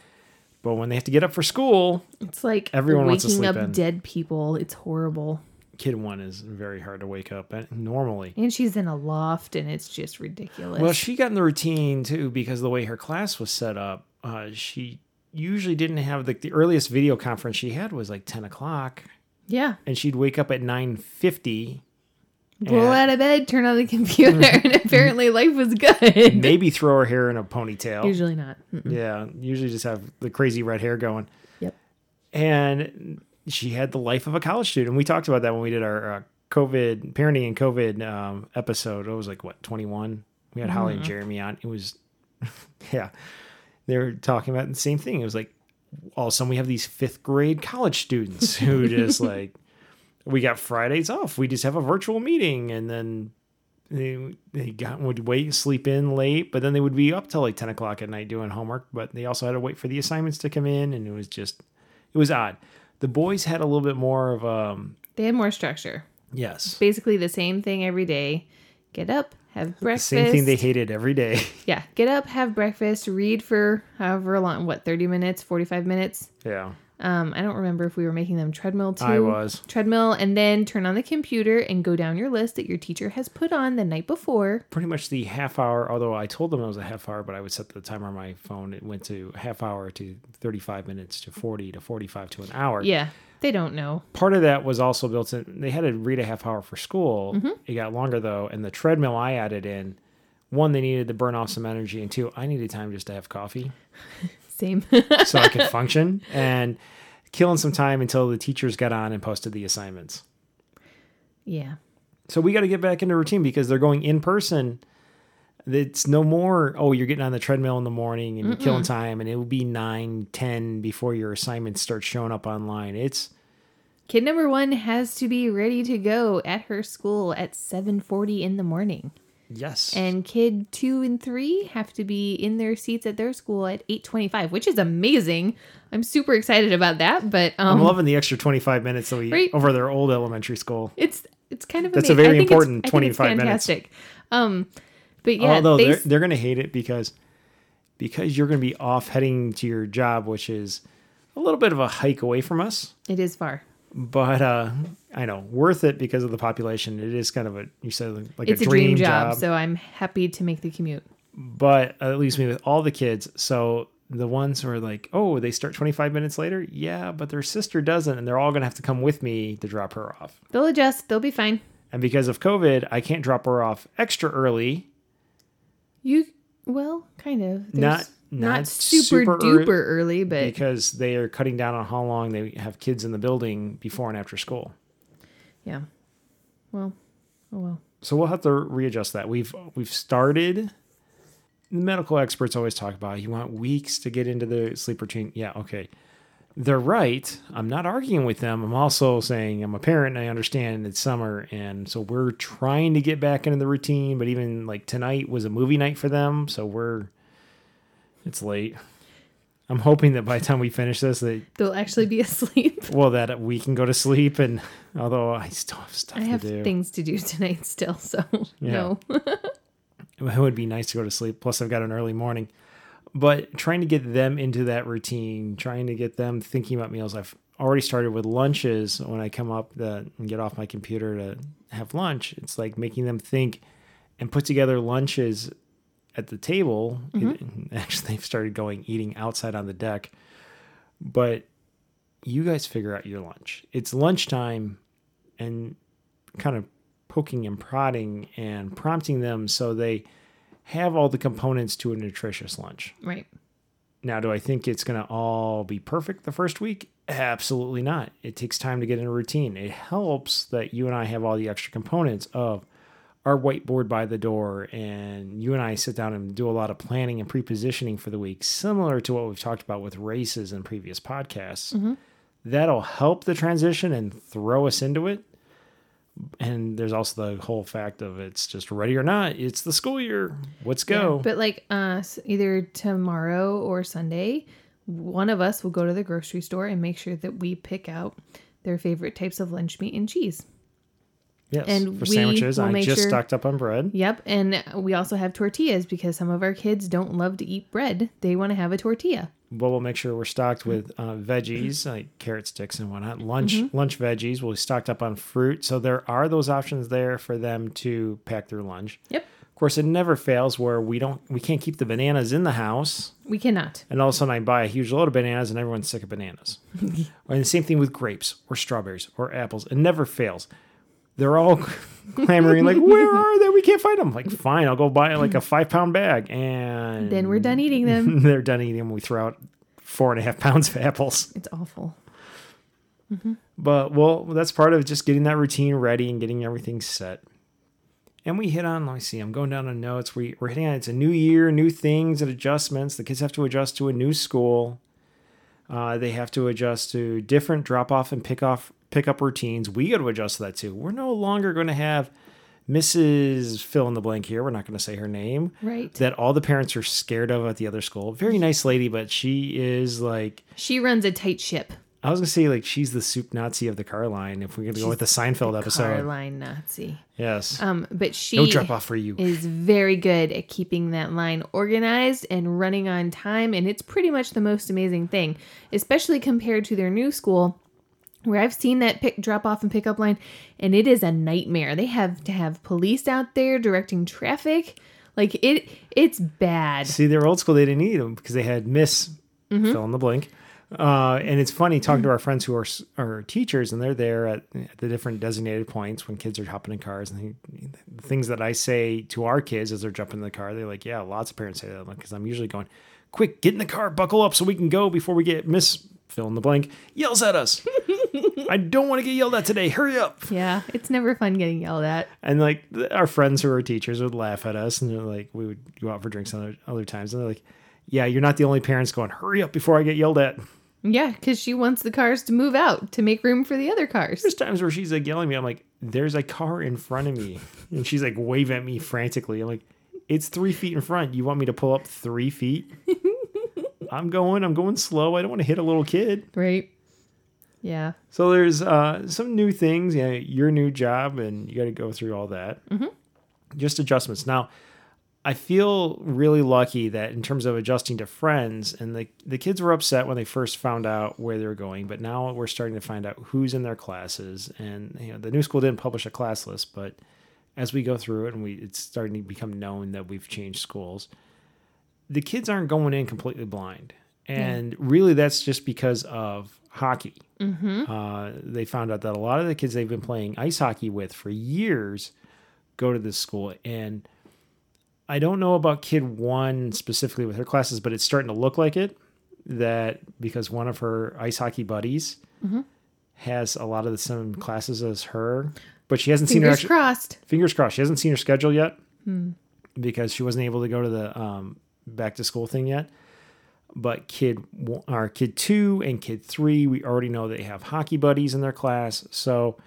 but when they have to get up for school it's like everyone waking wants to sleep up in. Dead people. It's horrible. kid one is very hard to wake up at normally. And she's in a loft, and it's just ridiculous. Well, she got in the routine, too, because of the way her class was set up. She usually didn't have the earliest video conference she had was like 10 o'clock. Yeah. And she'd wake up at 9:50. Roll out of bed, turn on the computer, and apparently life was good. Maybe throw her hair in a ponytail. Usually not. Mm-mm. Yeah. Usually just have the crazy red hair going. Yep. And she had the life of a college student. We talked about that when we did our COVID parenting and COVID episode. It was like, what, 21? We had Holly and Jeremy on. It was, yeah. They were talking about the same thing. It was like, all of a sudden we have these fifth grade college students who just like, we got Fridays off. We just have a virtual meeting. And then they would wait, sleep in late, but then they would be up till like 10 o'clock at night doing homework. But they also had to wait for the assignments to come in. And it was just, it was odd. The boys had a little bit more of they had more structure. Yes. Basically the same thing every day. Get up, have breakfast. The same thing they hated every day. Yeah. Get up, have breakfast, read for however long, 30 minutes, 45 minutes? Yeah. I don't remember if we were making them treadmill too. I was. Treadmill, and then turn on the computer and go down your list that your teacher has put on the night before. Pretty much the half hour, although I told them it was a half hour, but I would set the timer on my phone. It went to half hour to 35 minutes to 40 to 45 to an hour. Yeah, they don't know. Part of that was also built in. They had to read a half hour for school. Mm-hmm. It got longer, though, and the treadmill I added in, one, they needed to burn off some energy, and two, I needed time just to have coffee. Same. So I could function and killing some time until the teachers got on and posted the assignments. Yeah. So we got to get back into routine because they're going in person. It's no more, oh, you're getting on the treadmill in the morning and you're killing time and it will be 9, 10 before your assignments start showing up online. It's kid number one has to be ready to go at her school at 7:40 in the morning. Yes. And kid 2 and 3 have to be in their seats at their school at 8:25, which is amazing. I'm super excited about that. But I'm loving the extra 25 minutes that we over their old elementary school. It's kind of amazing. That's a very important 25 minutes. But yeah, although they're going to hate it because you're going to be off heading to your job, which is a little bit of a hike away from us. It is far. But I know, worth it because of the population. It is kind of a dream job. So I'm happy to make the commute. But it leaves me with all the kids. So the ones who are like, oh, they start 25 minutes later? Yeah, but their sister doesn't. And they're all going to have to come with me to drop her off. They'll adjust. They'll be fine. And because of COVID, I can't drop her off extra early. Well, kind of. There's... Not super duper early, but... Because they are cutting down on how long they have kids in the building before and after school. Yeah. Well, oh well. So we'll have to readjust that. We've started... Medical experts always talk about, you want weeks to get into the sleep routine. Yeah, okay. They're right. I'm not arguing with them. I'm also saying I'm a parent and I understand it's summer. And so we're trying to get back into the routine. But even like tonight was a movie night for them. So it's late. I'm hoping that by the time we finish this, they'll actually be asleep. Well, that we can go to sleep. And although I still have stuff to do. I have things to do tonight still, so yeah. No. It would be nice to go to sleep. Plus, I've got an early morning. But trying to get them into that routine, trying to get them thinking about meals. I've already started with lunches. When I come up and get off my computer to have lunch, it's like making them think and put together lunches at the table. Mm-hmm. Actually, they've started eating outside on the deck. But you guys figure out your lunch. It's lunchtime and kind of poking and prodding and prompting them so they have all the components to a nutritious lunch. Right. Now, do I think it's going to all be perfect the first week? Absolutely not. It takes time to get in a routine. It helps that you and I have all the extra components of our whiteboard by the door, and you and I sit down and do a lot of planning and pre-positioning for the week, similar to what we've talked about with races in previous podcasts. Mm-hmm. That'll help the transition and throw us into it. And there's also the whole fact of it's just ready or not. It's the school year. Let's go. Yeah, but either tomorrow or Sunday, one of us will go to the grocery store and make sure that we pick out their favorite types of lunch meat and cheese. Yes, and for sandwiches, I just stocked up on bread. Yep, and we also have tortillas because some of our kids don't love to eat bread. They want to have a tortilla. Well, we'll make sure we're stocked with veggies, like carrot sticks and whatnot. Lunch veggies. We'll be stocked up on fruit. So there are those options there for them to pack their lunch. Yep. Of course, it never fails where we can't keep the bananas in the house. We cannot. And all of a sudden I buy a huge load of bananas and everyone's sick of bananas. And the same thing with grapes or strawberries or apples. It never fails. They're all clamoring, like, where are they? We can't find them. Like, fine, I'll go buy like a 5-pound bag. And then we're done eating them. They're done eating them. We throw out 4.5 pounds of apples. It's awful. Mm-hmm. But, well, that's part of just getting that routine ready and getting everything set. And we hit on, let me see, I'm going down to notes. We're hitting on, it's a new year, new things and adjustments. The kids have to adjust to a new school. They have to adjust to different drop-off and pick-up routines. We got to adjust to that too. We're no longer going to have Mrs. fill in the blank here. We're not going to say her name. Right. That all the parents are scared of at the other school. Very nice lady, but she is like... She runs a tight ship. I was going to say, like, she's the Soup Nazi of the car line, if we're going to go with the Seinfeld episode. Car line Nazi. Yes. But she no drop off for you. Is very good at keeping that line organized and running on time, and it's pretty much the most amazing thing, especially compared to their new school, where I've seen that drop off and pick up line, and it is a nightmare. They have to have police out there directing traffic. Like, it's bad. See, their old school, they didn't need them because they had Miss fill in the blank. And it's funny talking to our friends who are teachers, and they're there at the different designated points when kids are hopping in cars. And the things that I say to our kids as they're jumping in the car, they're like, yeah, lots of parents say that, because I'm usually going, quick, get in the car, buckle up so we can go before we get Miss fill in the blank yells at us. I don't want to get yelled at today. Hurry up. Yeah, it's never fun getting yelled at. And like our friends who are teachers would laugh at us, and they're like, we would go out for drinks other times, and they're like, yeah, you're not the only parents going, hurry up before I get yelled at. Yeah, because she wants the cars to move out to make room for the other cars. There's times where she's like yelling at me. I'm like, there's a car in front of me. And she's like waving at me frantically. I'm like, it's 3 feet in front. You want me to pull up 3 feet? I'm going slow. I don't want to hit a little kid. Right. Yeah. So there's some new things. Yeah, your new job, and you got to go through all that. Mm-hmm. Just adjustments. Now, I feel really lucky that in terms of adjusting to friends, and the kids were upset when they first found out where they were going, but now we're starting to find out who's in their classes. And you know, the new school didn't publish a class list, but as we go through it, and it's starting to become known that we've changed schools, the kids aren't going in completely blind. And really that's just because of hockey. Mm-hmm. They found out that a lot of the kids they've been playing ice hockey with for years go to this school, and I don't know about kid one specifically with her classes, but it's starting to look like it, that because one of her ice hockey buddies has a lot of the same classes as her, but she hasn't seen her. Fingers crossed. She hasn't seen her schedule yet because she wasn't able to go to the back to school thing yet. But kid two and kid three, we already know they have hockey buddies in their class. So,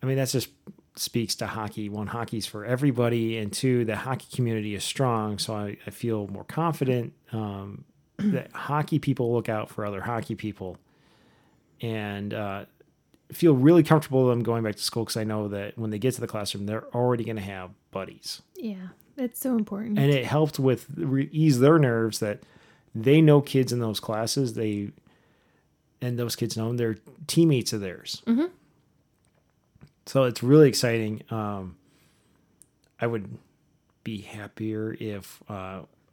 I mean, that's just speaks to hockey. One, hockey's for everybody, and two, the hockey community is strong. So I feel more confident that hockey people look out for other hockey people, and feel really comfortable with them going back to school, because I know that when they get to the classroom, they're already going to have buddies. Yeah, that's so important. And it helped with ease their nerves that they know kids in those classes. And those kids know they're teammates of theirs. Mm-hmm. So it's really exciting. I would be happier if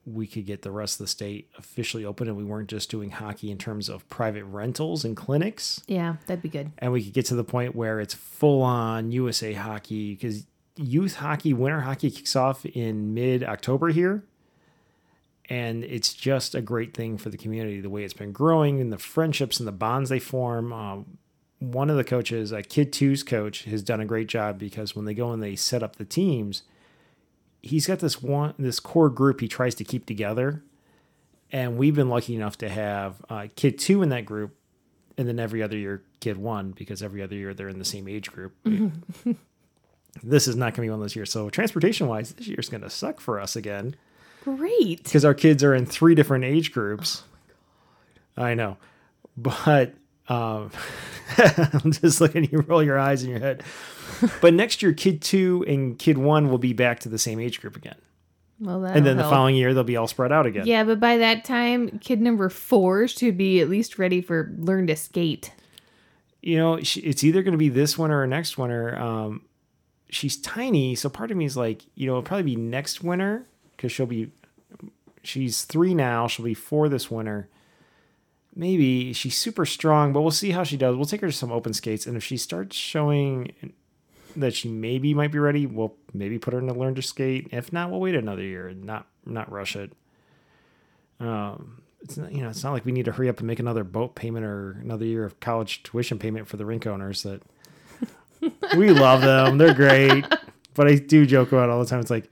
we could get the rest of the state officially open, and we weren't just doing hockey in terms of private rentals and clinics. Yeah, that'd be good. And we could get to the point where it's full-on USA Hockey, because youth hockey, winter hockey kicks off in mid-October here. And it's just a great thing for the community, the way it's been growing and the friendships and the bonds they form. One of the coaches, Kid 2's coach, has done a great job, because when they go and they set up the teams, he's got this core group he tries to keep together. And we've been lucky enough to have Kid 2 in that group, and then every other year Kid 1, because every other year they're in the same age group. Mm-hmm. This is not going to be one of those years. So transportation-wise, this year's going to suck for us again. Great. Because our kids are in 3 different age groups. Oh, my God. I know. But... I'm just looking at you roll your eyes in your head. But next year, kid 2 and kid 1 will be back to the same age group again. Well, and then the following year, they'll be all spread out again. Yeah, but by that time, kid number 4 should be at least ready for learn to skate. You know, it's either going to be this winter or next winter. She's tiny, so part of me is like, you know, it'll probably be next winter because she's 3 now. She'll be 4 this winter. Maybe she's super strong, but we'll see how she does. We'll take her to some open skates, and if she starts showing that she maybe might be ready, we'll maybe put her in to learn to skate. If not, we'll wait another year and not rush it. It's not, you know, it's not like we need to hurry up and make another boat payment or another year of college tuition payment for the rink owners. That we love them; they're great. But I do joke about it all the time. It's like,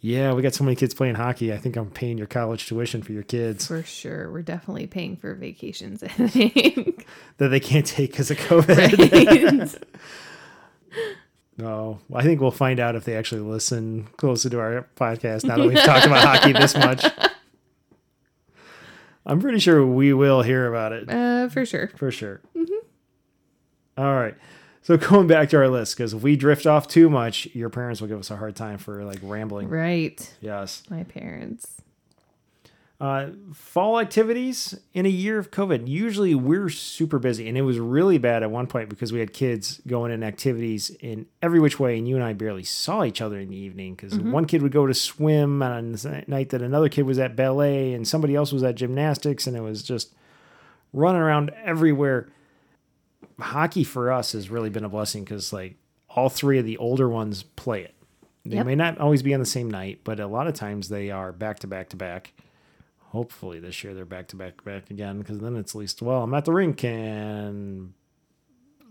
yeah, we got so many kids playing hockey. I think I'm paying your college tuition for your kids. For sure. We're definitely paying for vacations, I think. That they can't take because of COVID. Right. No, I think we'll find out if they actually listen closer to our podcast now that we've talked about hockey this much. I'm pretty sure we will hear about it. For sure. For sure. Mm-hmm. All right. So going back to our list, because if we drift off too much, your parents will give us a hard time for like rambling. Right. Yes. My parents. Fall activities in a year of COVID. Usually we're super busy, and it was really bad at one point because we had kids going in activities in every which way, and you and I barely saw each other in the evening because one kid would go to swim on the night that another kid was at ballet, and somebody else was at gymnastics, and it was just running around everywhere. Hockey for us has really been a blessing because like all 3 of the older ones play it. They may not always be on the same night, but a lot of times they are back to back to back. Hopefully this year they're back to back to back again, because then it's at least, well, I'm at the rink and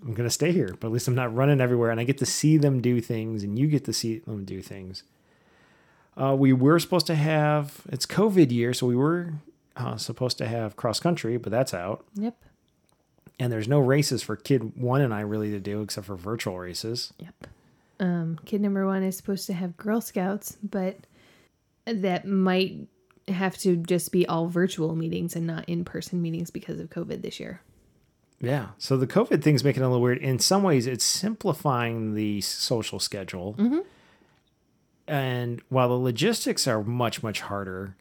I'm going to stay here, but at least I'm not running everywhere and I get to see them do things and you get to see them do things. We were supposed to have, it's COVID year, so we were supposed to have cross country, but that's out. Yep. And there's no races for kid 1 and I really to do except for virtual races. Yep. Kid number 1 is supposed to have Girl Scouts, but that might have to just be all virtual meetings and not in-person meetings because of COVID this year. Yeah. So the COVID thing's making it a little weird. In some ways, it's simplifying the social schedule. Mm-hmm. And while the logistics are much, much harder,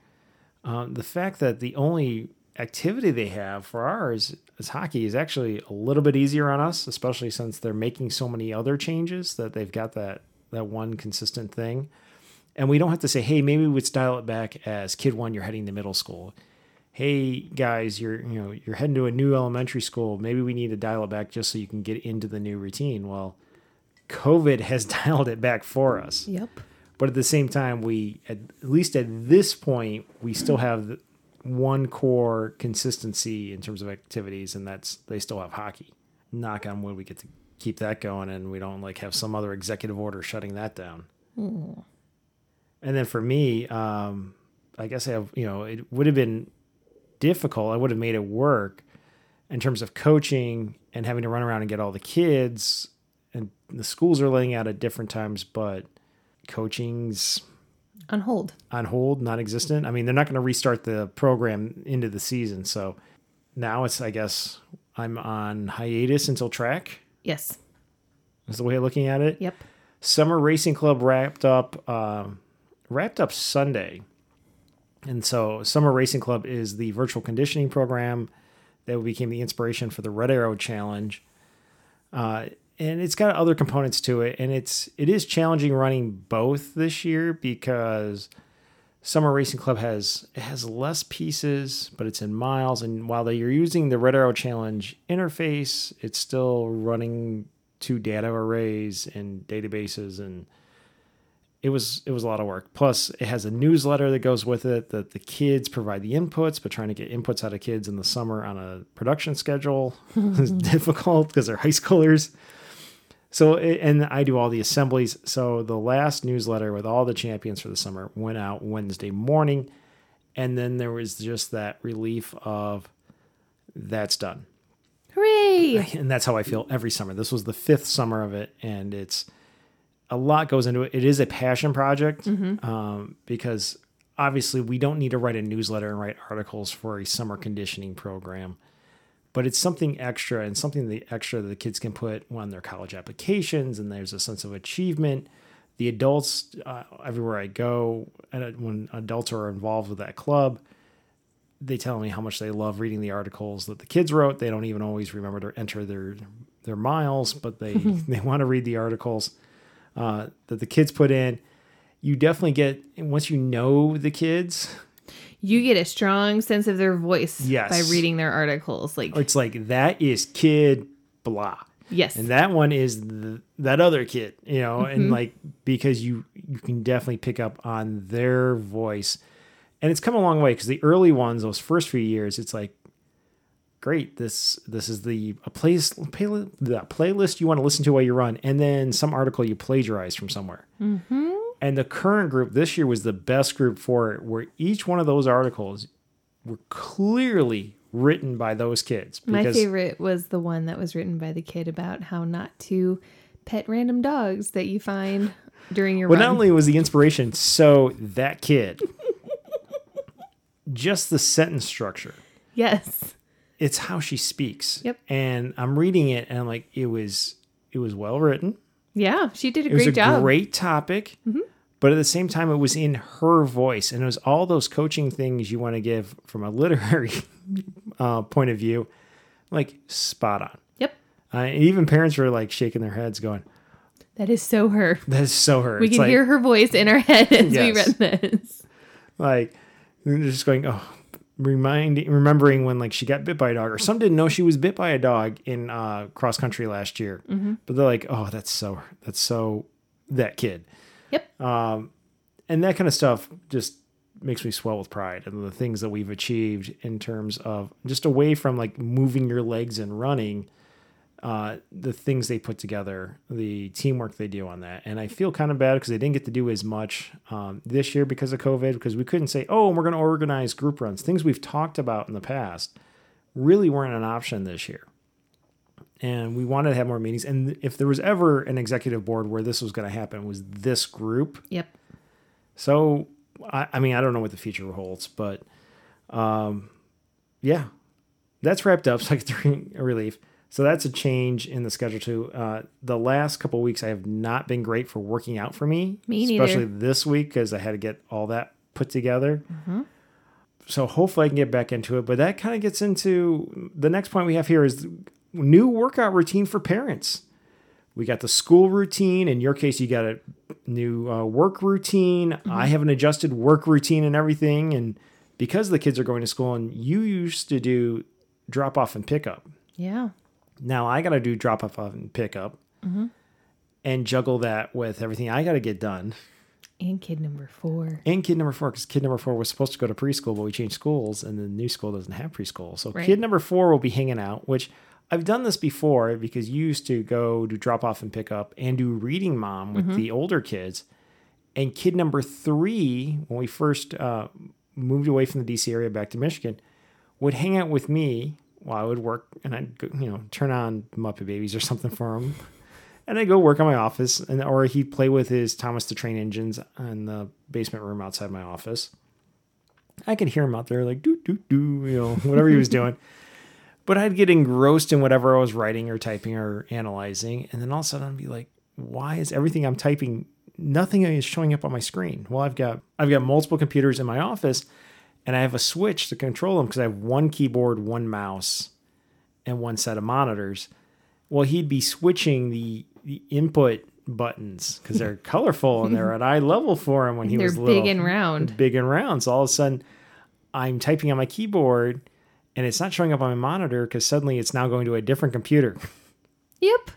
the fact that the only activity they have for ours is hockey is actually a little bit easier on us, especially since they're making so many other changes that they've got that one consistent thing. And we don't have to say, hey, maybe we would style it back as kid 1, you're heading to middle school. Hey guys, you're heading to a new elementary school. Maybe we need to dial it back just so you can get into the new routine. Well, COVID has dialed it back for us. Yep. But at the same time, we, at least at this point, we still have one core consistency in terms of activities, and that's they still have hockey. Knock on wood, we get to keep that going and we don't like have some other executive order shutting that down. Mm. And then for me, I guess I have, you know, it would have been difficult. I would have made it work in terms of coaching and having to run around and get all the kids, and the schools are laying out at different times, but coaching's on hold, non-existent. I mean, they're not going to restart the program into the season. So now it's, I guess, I'm on hiatus until track. Yes. Is the way of looking at it. Yep. Summer Racing Club wrapped up Sunday. And so Summer Racing Club is the virtual conditioning program that became the inspiration for the Red Arrow Challenge. And it's got other components to it, and it is challenging running both this year because Summer Racing Club has less pieces, but it's in miles. And while you're using the Red Arrow Challenge interface, it's still running 2 data arrays and databases, and it was a lot of work. Plus, it has a newsletter that goes with it that the kids provide the inputs, but trying to get inputs out of kids in the summer on a production schedule is difficult because they're high schoolers. So, and I do all the assemblies. So the last newsletter with all the champions for the summer went out Wednesday morning. And then there was just that relief of that's done. Hooray! And that's how I feel every summer. This was the 5th summer of it. And it's a lot goes into it. It is a passion project because obviously we don't need to write a newsletter and write articles for a summer conditioning program. but it's something extra, and something the extra that the kids can put on their college applications. And there's a sense of achievement. The adults, everywhere I go, and when adults are involved with that club, they tell me how much they love reading the articles that the kids wrote. They don't even always remember to enter their miles, but they, they want to read the articles that the kids put in. You definitely get, once you know the kids, you get a strong sense of their voice by reading their articles. Like, it's like, that is kid blah. Yes. And that one is that other kid, you know, and like, because you can definitely pick up on their voice. And it's come a long way, because the early ones, those first few years, it's like, great, this is the playlist you want to listen to while you run. And then some article you plagiarized from somewhere. Mm-hmm. And the current group this year was the best group for it, where each one of those articles were clearly written by those kids. My favorite was the one that was written by the kid about how not to pet random dogs that you find during your run. Well, not only was the inspiration, so that kid, just the sentence structure. Yes. It's how she speaks. Yep. And I'm reading it, and I'm like, it was well written. Yeah, she did a great job. It was a great topic. Mm-hmm. But at the same time, it was in her voice. And it was all those coaching things you want to give from a literary point of view, like spot on. Yep. Even parents were like shaking their heads going, that is so her. That is so her. We can hear her voice in our head as we read this. Like, they're just going, oh, remembering when like she got bit by a dog, or some didn't know she was bit by a dog in cross country last year. Mm-hmm. But they're like, oh, that's so that kid. Yep. And that kind of stuff just makes me swell with pride, and the things that we've achieved in terms of just away from like moving your legs and running, the things they put together, the teamwork they do on that. And I feel kind of bad because they didn't get to do as much this year because of COVID, because we couldn't say, oh, we're going to organize group runs. Things we've talked about in the past really weren't an option this year. And we wanted to have more meetings. And if there was ever an executive board where this was going to happen, was this group. Yep. So, I mean, I don't know what the future holds, but yeah, that's wrapped up. So I get a relief. So that's a change in the schedule too. The last couple of weeks, I have not been great for working out for me. Me neither. Especially this week, because I had to get all that put together. Mm-hmm. So hopefully I can get back into it. But that kind of gets into the next point we have here is new workout routine for parents. We got the school routine. In your case, you got a new work routine. Mm-hmm. I have an adjusted work routine and everything. And because the kids are going to school, and you used to do drop off and pick up. Yeah. Now I got to do drop off and pick up and juggle that with everything I got to get done. And kid number four. Because kid number four was supposed to go to preschool, but we changed schools, and the new school doesn't have preschool. So Kid number four will be hanging out, which I've done this before, because you used to go do drop off and pick up and do reading mom with the older kids. And kid number three, when we first moved away from the DC area back to Michigan, would hang out with me while I would work, and I'd go, turn on Muppet Babies or something for him. And I'd go work on my office, or he'd play with his Thomas the Train engines in the basement room outside my office. I could hear him out there like, doo, doo, doo, whatever he was doing. But I'd get engrossed in whatever I was writing or typing or analyzing. And then all of a sudden I'd be like, why is everything I'm typing, nothing is showing up on my screen? Well, I've got multiple computers in my office, and I have a switch to control them, because I have one keyboard, one mouse, and one set of monitors. Well, he'd be switching the input buttons, because they're colorful and they're at eye level for him when he was little. They're big and round. Big and round. So all of a sudden I'm typing on my keyboard, and it's not showing up on my monitor, because suddenly it's now going to a different computer. Yep.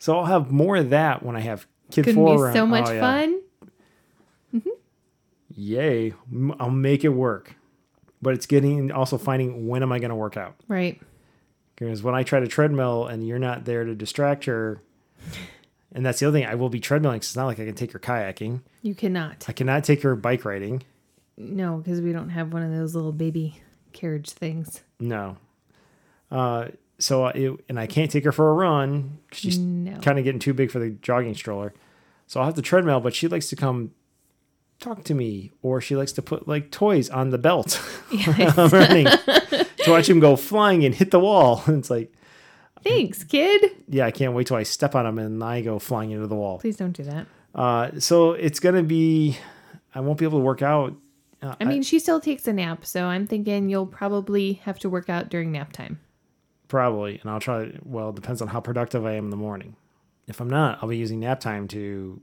So I'll have more of that when I have kid four. Couldn't be so much fun. Mm-hmm. Yay. I'll make it work. But it's also finding, when am I going to work out? Right. Because when I try to treadmill and you're not there to distract her, and that's the other thing, I will be treadmilling, because it's not like I can take her kayaking. You cannot. I cannot take her bike riding. No, because we don't have one of those little baby carriage things. No. So I can't take her for a run, because she's kind of getting too big for the jogging stroller. So I'll have the treadmill, but she likes to come talk to me, or she likes to put like toys on the belt. Yes. I'm running. to watch him go flying and hit the wall. It's like, thanks, kid. Yeah, I can't wait till I step on him and I go flying into the wall. Please don't do that. So it's going to be, I won't be able to work out. I mean, she still takes a nap, so I'm thinking you'll probably have to work out during nap time. Probably. And I'll try, well, it depends on how productive I am in the morning. If I'm not, I'll be using nap time to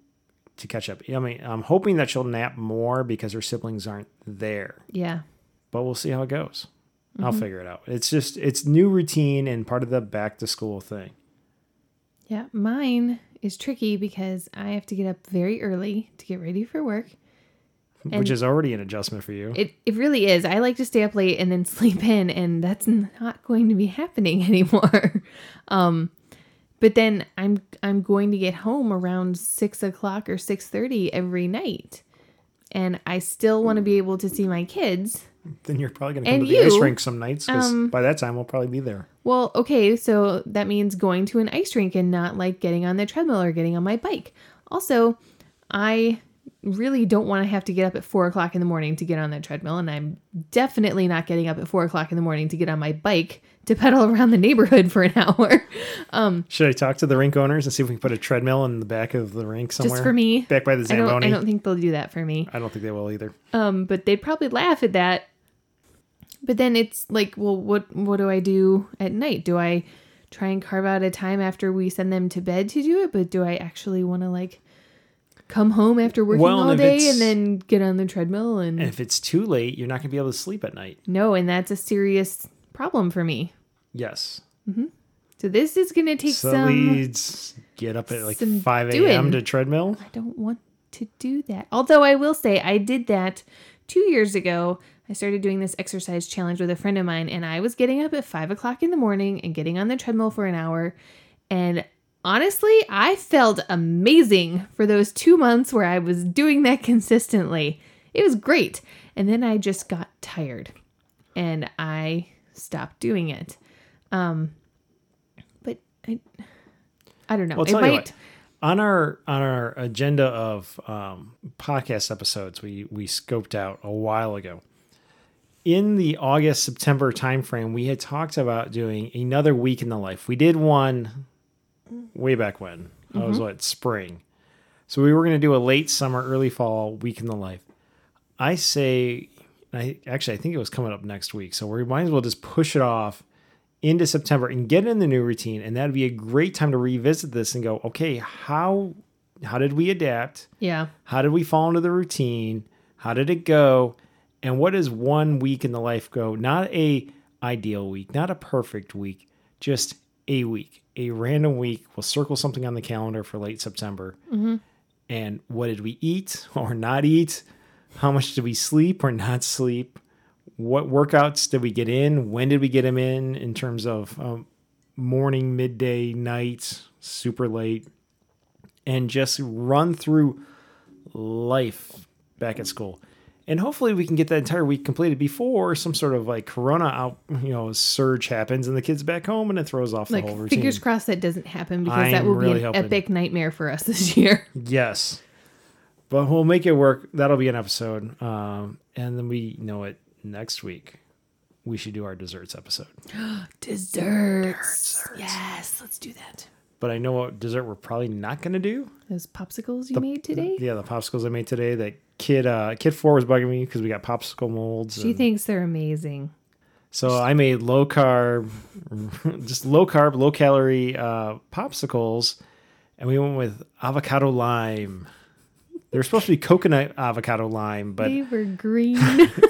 catch up. I mean, I'm hoping that she'll nap more because her siblings aren't there. Yeah. But we'll see how it goes. Mm-hmm. I'll figure it out. It's just, it's new routine and part of the back to school thing. Yeah. Mine is tricky because I have to get up very early to get ready for work. And which is already an adjustment for you. It really is. I like to stay up late and then sleep in, and that's not going to be happening anymore. But then I'm going to get home around 6 o'clock or 6:30 every night, and I still want to be able to see my kids. Then you're probably going to come to the ice rink some nights because by that time we'll probably be there. Well, okay, so that means going to an ice rink and not like getting on the treadmill or getting on my bike. Also, I really don't want to have to get up at 4 o'clock in the morning to get on that treadmill. And I'm definitely not getting up at 4 o'clock in the morning to get on my bike to pedal around the neighborhood for an hour. Should I talk to the rink owners and see if we can put a treadmill in the back of the rink somewhere? Just for me. Back by the Zamboni. I don't think they'll do that for me. I don't think they will either. But they'd probably laugh at that. But then it's like, well, what do I do at night? Do I try and carve out a time after we send them to bed to do it? But do I actually want to like come home after working all day and then get on the treadmill? And if it's too late, you're not going to be able to sleep at night. No, and that's a serious problem for me. Yes. Mm-hmm. So this is going to take leads get up at like 5 a.m. to treadmill. I don't want to do that. Although I will say I did that 2 years ago. I started doing this exercise challenge with a friend of mine, and I was getting up at 5 o'clock in the morning and getting on the treadmill for an hour, and honestly, I felt amazing for those 2 months where I was doing that consistently. It was great. And then I just got tired and I stopped doing it. But I don't know. Well, on our agenda of podcast episodes, we scoped out a while ago. In the August-September timeframe, we had talked about doing another week in the life. We did one way back when. That was spring. So we were going to do a late summer, early fall week in the life. I think it was coming up next week. So we might as well just push it off into September and get in the new routine. And that'd be a great time to revisit this and go, okay, how did we adapt? Yeah. How did we fall into the routine? How did it go? And what does one week in the life go? Not a ideal week, not a perfect week, just a week. A random week. We'll circle something on the calendar for late September. Mm-hmm. And what did we eat or not eat? How much did we sleep or not sleep? What workouts did we get in? When did we get them in terms of morning, midday, night, super late? And just run through life back at school. And hopefully we can get that entire week completed before some sort of like corona surge happens and the kids back home and it throws off the whole routine. Fingers crossed that doesn't happen because that will be an epic nightmare for us this year. Yes. But we'll make it work. That'll be an episode. And then we know it next week. We should do our desserts episode. Desserts. Yes. Let's do that. But I know what dessert we're probably not going to do. Those popsicles you made today? Yeah, the popsicles I made today. That Kid 4 was bugging me because we got popsicle molds. She thinks they're amazing. So I made low carb, low calorie popsicles. And we went with avocado lime. They were supposed to be coconut avocado lime, but they were green.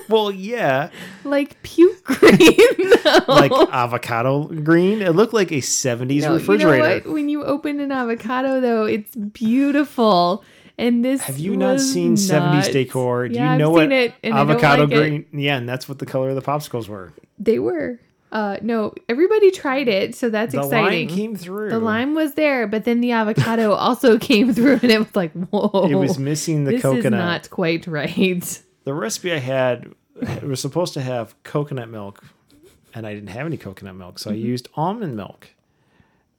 Well, yeah. Like puke green, though. Like avocado green. It looked like a 70s refrigerator. You know what? When you open an avocado, though, it's beautiful. And this have you not seen 70s decor? Do you know what avocado green? Yeah, and that's what the color of the popsicles were. They were. No, everybody tried it, so that's exciting. The lime came through. The lime was there, but then the avocado also came through, and it was like, whoa. It was missing the coconut. This is not quite right. The recipe I had, it was supposed to have coconut milk, and I didn't have any coconut milk, so I used almond milk.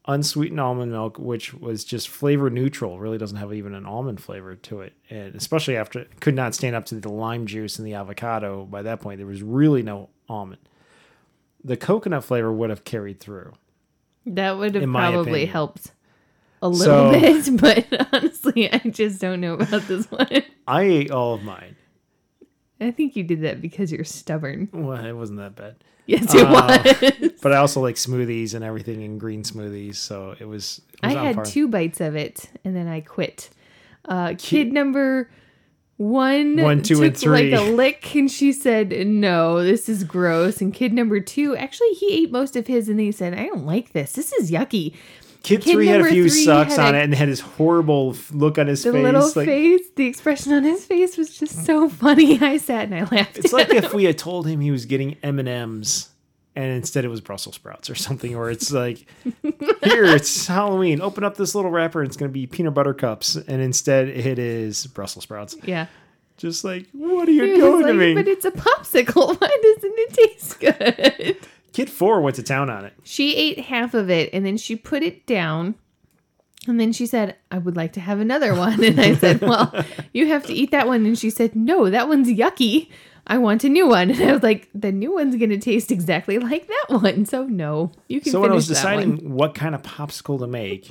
Unsweetened almond milk, which was just flavor neutral, really doesn't have even an almond flavor to it. And especially after it could not stand up to the lime juice and the avocado. By that point, there was really no almond. the coconut flavor would have carried through. That would have probably helped a little bit, but honestly, I just don't know about this one. I ate all of mine. I think you did that because you're stubborn. Well, it wasn't that bad. Yes, it was. But I also like smoothies and everything in green smoothies, so it was I had par. 2 bites of it, and then I quit. Kid number... One, two, took and three. Like a lick, and she said, "No, this is gross." And kid number 2, actually, he ate most of his, and then he said, "I don't like this. This is yucky." Kid 3 had a few sucks on it, and had his horrible look on his face. The little face, the expression on his face was just so funny. I sat and I laughed. It's like if we had told him he was getting M&Ms, and instead it was Brussels sprouts or something. Or it's like, here, it's Halloween. Open up this little wrapper. And it's going to be peanut butter cups. And instead it is Brussels sprouts. Yeah. Just like, what are you doing to me? But it's a popsicle. Why doesn't it taste good? Kid 4 went to town on it. She ate half of it. And then she put it down. And then she said, "I would like to have another one." And I said, "Well, you have to eat that one." And she said, "No, that one's yucky. I want a new one." And I was like, the new one's going to taste exactly like that one. So no, you can finish that one. So when I was deciding what kind of popsicle to make,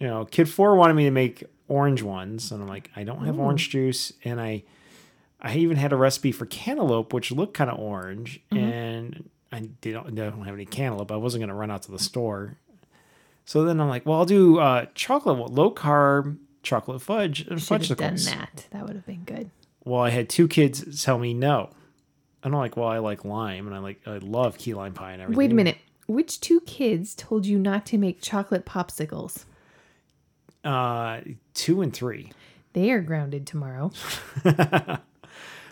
you know, Kid 4 wanted me to make orange ones. And I'm like, I don't have orange juice. And I even had a recipe for cantaloupe, which looked kind of orange. Mm-hmm. And I don't have any cantaloupe. I wasn't going to run out to the store. So then I'm like, well, I'll do chocolate, low carb chocolate fudge. You should have done that. That would have been good. Well, I had 2 kids tell me no. And I'm like, well, I like lime, and I love key lime pie and everything. Wait a minute. Which 2 kids told you not to make chocolate popsicles? 2 and 3. They are grounded tomorrow.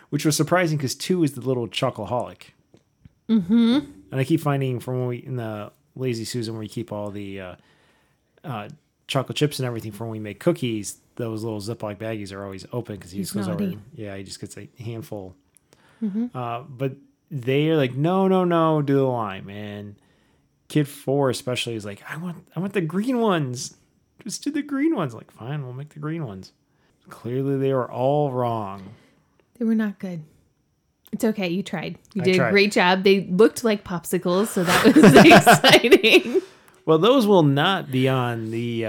Which was surprising because 2 is the little chocoholic. Mm-hmm. And I keep finding from when we, in the Lazy Susan, where we keep all the chocolate chips and everything from when we make cookies, those little Ziploc baggies are always open because he just goes over. Yeah, he just gets a handful. Mm-hmm. But they are like, no, do the lime. And Kid 4 especially is like, I want the green ones. Just do the green ones. I'm like, fine, we'll make the green ones. Clearly, they were all wrong. They were not good. It's okay. You tried. I tried. A great job. They looked like popsicles, so that was exciting. Well, those will not be on the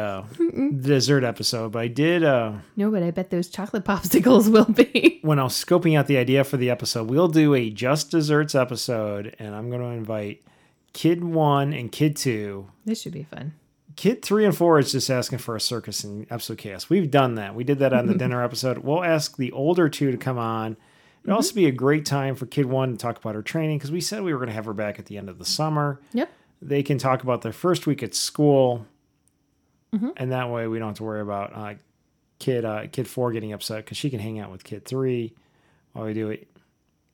dessert episode, but I did... No, but I bet those chocolate popsicles will be. When I was scoping out the idea for the episode, we'll do a Just Desserts episode, and I'm going to invite Kid 1 and Kid 2. This should be fun. Kid 3 and 4 is just asking for a circus and absolute chaos. We've done that. We did that on the dinner episode. We'll ask the older 2 to come on. It'll also be a great time for Kid 1 to talk about her training, because we said we were going to have her back at the end of the summer. Yep. They can talk about their first week at school, and that way we don't have to worry about Kid 4 getting upset, because she can hang out with Kid 3 while we do it.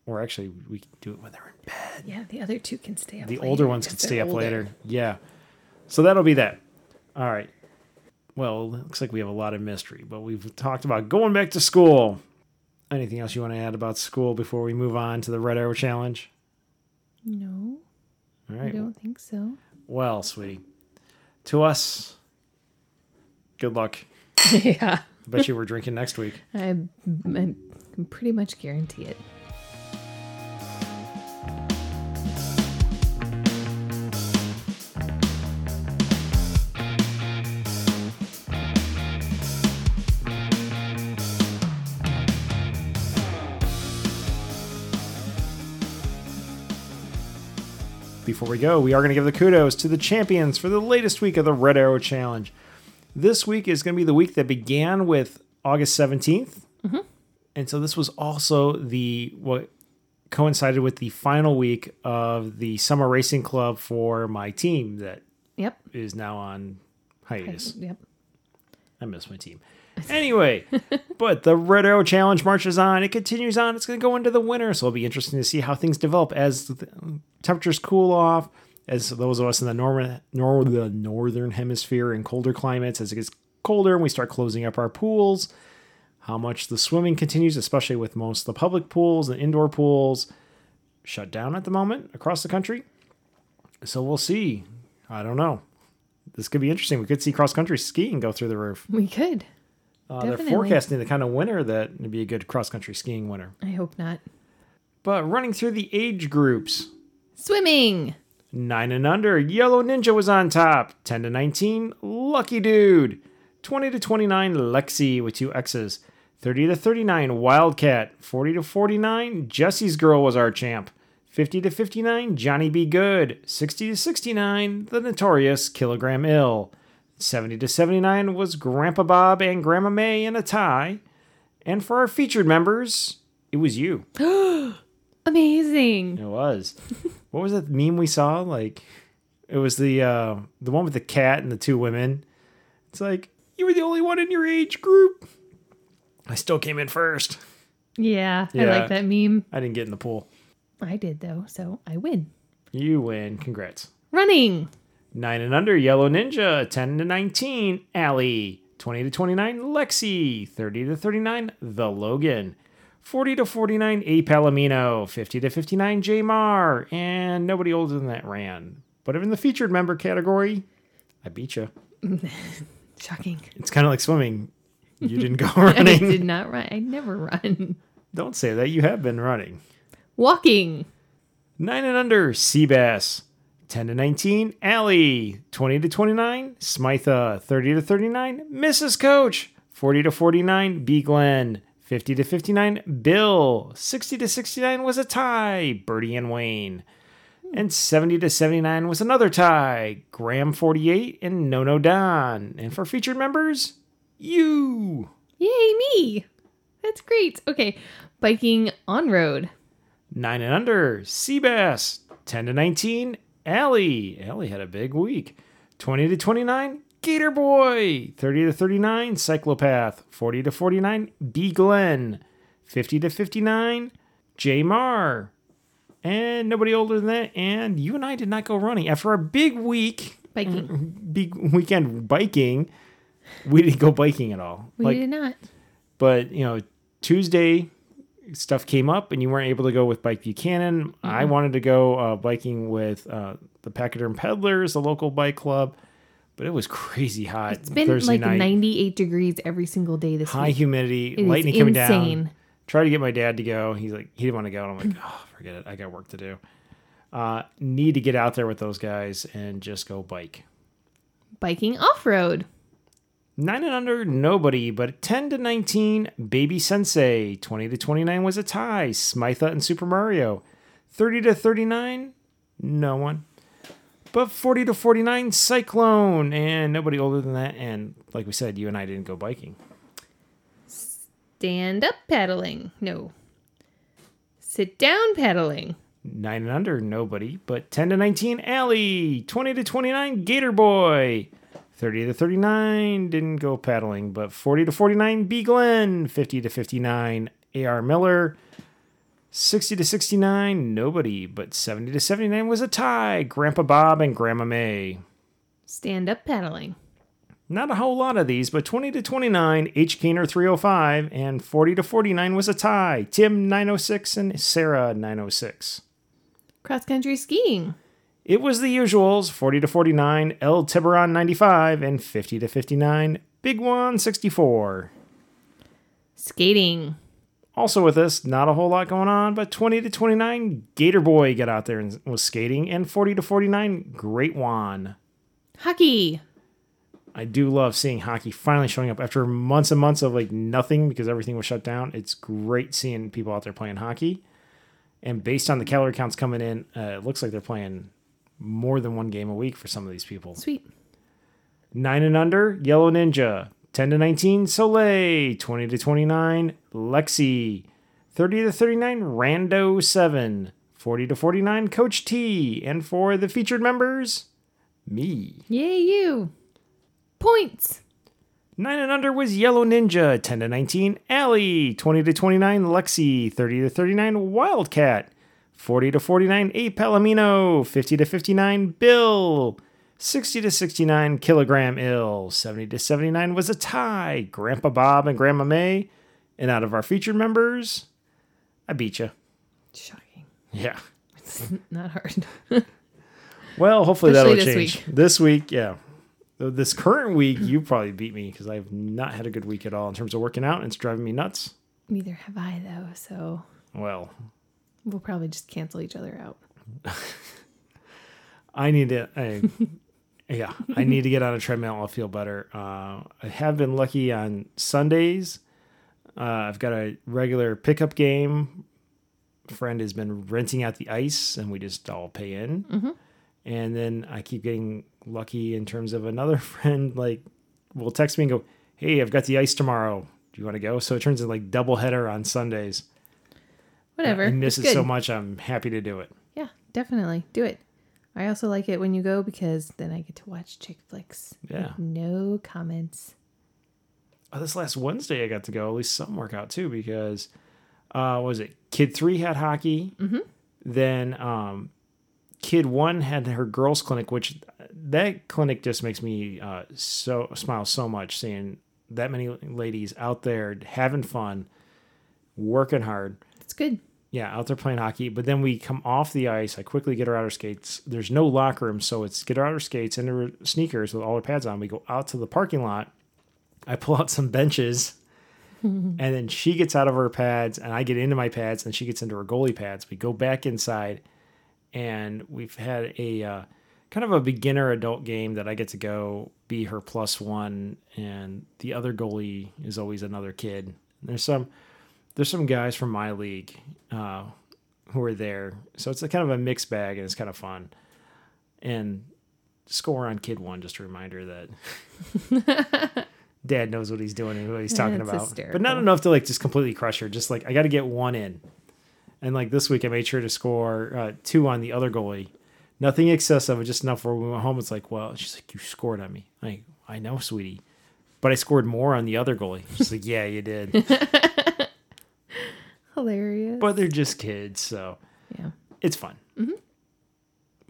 Or actually, we can do it when they're in bed. Yeah, the other 2 can stay up later. The older ones can stay up later. Yeah. So that'll be that. All right. Well, it looks like we have a lot of mystery, but we've talked about going back to school. Anything else you want to add about school before we move on to the Red Arrow Challenge? No. All right. I don't think so. Well, sweetie, to us, good luck. Yeah. I bet you we're drinking next week. I can pretty much guarantee it. Before we go, we are going to give the kudos to the champions for the latest week of the Red Arrow Challenge. This week is going to be the week that began with August 17th. Mm-hmm. And so this was also what coincided with the final week of the Summer Racing Club for my team that is now on hiatus. I miss my team. Anyway, but the Red Arrow Challenge marches on. It continues on. It's going to go into the winter, so it'll be interesting to see how things develop as the temperatures cool off, as those of us in the northern hemisphere in colder climates, as it gets colder and we start closing up our pools, how much the swimming continues, especially with most of the public pools and indoor pools shut down at the moment across the country. So we'll see. I don't know. This could be interesting. We could see cross-country skiing go through the roof. We could. They're forecasting the kind of winter that would be a good cross-country skiing winter. I hope not. But running through the age groups. Swimming. 9 and under, Yellow Ninja was on top. 10 to 19, Lucky Dude. 20 to 29, Lexi with two X's. 30 to 39, Wildcat. 40 to 49, Jesse's Girl was our champ. 50 to 59, Johnny B. Good. 60 to 69, the notorious Kilogram Ill. 70 to 79 was Grandpa Bob and Grandma May in a tie. And for our featured members, it was you. Amazing. It was. What was that meme we saw? Like, it was the one with the cat and the two women. It's like, you were the only one in your age group. I still came in first. Yeah, I like that meme. I didn't get in the pool. I did, though, so I win. You win. Congrats. Running. 9 and under, Yellow Ninja. 10 to 19, Allie. 20 to 29, Lexi. 30 to 39, The Logan. 40 to 49, A Palomino. 50 to 59, J Mar. And nobody older than that ran. But in the featured member category, I beat you. Shocking. It's kind of like swimming. You didn't go running. I did not run. I never run. Don't say that. You have been running. Walking. 9 and under, Seabass. 10 to 19, Allie. 20 to 29, Smytha. 30 to 39, Mrs. Coach. 40 to 49, B. Glenn. 50 to 59, Bill. 60 to 69 was a tie, Bertie and Wayne. And 70 to 79 was another tie, Graham 48 and No Don. And for featured members, you. Yay, me. That's great. Okay, biking on road. 9 and under, Seabass. 10 to 19, Allie. Allie had a big week. 20 to 29, Gator Boy. 30 to 39, Cyclopath. 40 to 49, B. Glenn. 50 to 59, J. Mar. And nobody older than that. And you and I did not go running. After our big week, big weekend biking, we didn't go biking at all. We did not. But, you know, Tuesday, stuff came up and you weren't able to go with Bike Buchanan. Mm-hmm. I wanted to go biking with the Pachyderm Peddlers, the local bike club. But it was crazy hot. It's been Thursday like night. 98 degrees every single day this week. High humidity, lightning coming down. Tried to get my dad to go. He's like, he didn't want to go. And I'm like, oh, forget it. I got work to do. Need to get out there with those guys and just go bike. Biking off-road. 9 and under, nobody. But 10 to 19, Baby Sensei. 20 to 29 was a tie. Smytha and Super Mario. 30 to 39, no one. But 40 to 49, Cyclone. And nobody older than that. And like we said, you and I didn't go biking. Stand up paddling. No. Sit down paddling. 9 and under, nobody. But 10 to 19, Allie. 20 to 29, Gator Boy. 30 to 39, didn't go paddling. But 40 to 49, B. Glenn. 50 to 59, A.R. Miller. 60 to 69, nobody, but 70 to 79 was a tie. Grandpa Bob and Grandma May. Stand up paddling. Not a whole lot of these, but 20 to 29, H. Kaner 305, and 40 to 49 was a tie. Tim 906 and Sarah 906. Cross country skiing. It was the usuals, 40 to 49, El Tiburon 95, and 50 to 59, Big One 64. Skating. Also with this, not a whole lot going on, but 20 to 29, Gator Boy got out there and was skating, and 40 to 49, Great Juan. Hockey. I do love seeing hockey finally showing up after months and months of like nothing because everything was shut down. It's great seeing people out there playing hockey. And based on the calorie counts coming in, it looks like they're playing more than one game a week for some of these people. Sweet. 9 and under, Yellow Ninja. 10 to 19, Soleil. 20 to 29, Lexi. 30 to 39, Rando 7. 40 to 49, Coach T. And for the featured members, me. Yay, you. Points. 9 and under was Yellow Ninja. 10 to 19, Allie. 20 to 29, Lexi. 30 to 39, Wildcat. 40 to 49, A. Palomino. 50 to 59, Bill. 60 to 69, Kilogram Ill. 70 to 79 was a tie. Grandpa Bob and Grandma May. And out of our featured members, I beat you. Shocking. Yeah. It's not hard. Well, hopefully that'll change. This week, yeah. This current week, you probably beat me because I've not had a good week at all in terms of working out. And it's driving me nuts. Neither have I, though. So. Well. We'll probably just cancel each other out. I need to. Yeah, I need to get on a treadmill. I'll feel better. I have been lucky on Sundays. I've got a regular pickup game. A friend has been renting out the ice, and we just all pay in. Mm-hmm. And then I keep getting lucky in terms of another friend, like, will text me and go, hey, I've got the ice tomorrow. Do you want to go? So it turns into like doubleheader on Sundays. Whatever. I miss it so much. I'm happy to do it. Yeah, definitely. Do it. I also like it when you go because then I get to watch chick flicks. Yeah. No comments. Oh, this last Wednesday I got to go at least some workout too because, what was it? Kid 3 had hockey. Mm-hmm. Then Kid 1 had her girls clinic, which that clinic just makes me so smile so much seeing that many ladies out there having fun, working hard. It's good. Yeah, out there playing hockey. But then we come off the ice. I quickly get her outer skates. There's no locker room, so it's get her outer skates and her sneakers with all her pads on. We go out to the parking lot. I pull out some benches, and then she gets out of her pads, and I get into my pads, and she gets into her goalie pads. We go back inside, and we've had a kind of a beginner adult game that I get to go be her plus one, and the other goalie is always another kid. There's some guys from my league who are there. So it's a kind of a mixed bag, and it's kind of fun. And score on Kid 1, just a reminder that Dad knows what he's doing and what he's talking about. Hysterical. But not enough to like just completely crush her. Just like, I got to get one in. And like this week, I made sure to score 2 on the other goalie. Nothing excessive, just enough where we went home. It's like, well, she's like, you scored on me. I'm like, I know, sweetie. But I scored more on the other goalie. She's like, yeah, you did. Hilarious. But they're just kids, so yeah, it's fun. Mm-hmm.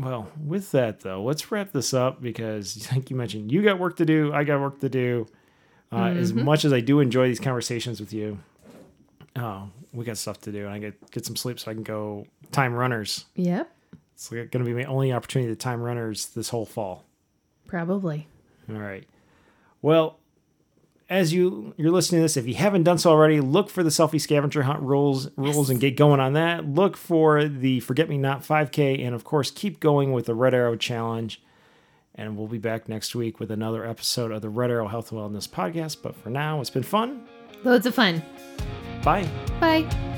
Well, with that though, let's wrap this up because like you mentioned, you got work to do, I got work to do. Mm-hmm. As much as I do enjoy these conversations with you, we got stuff to do, and I get some sleep so I can go time runners. Yep. It's going to be my only opportunity to time runners this whole fall. Probably. All right. Well, as you're listening to this, if you haven't done so already, look for the Selfie Scavenger Hunt rules and get going on that. Look for the Forget-Me-Not 5K, and of course, keep going with the Red Arrow Challenge. And we'll be back next week with another episode of the Red Arrow Health and Wellness Podcast. But for now, it's been fun. Loads of fun. Bye. Bye.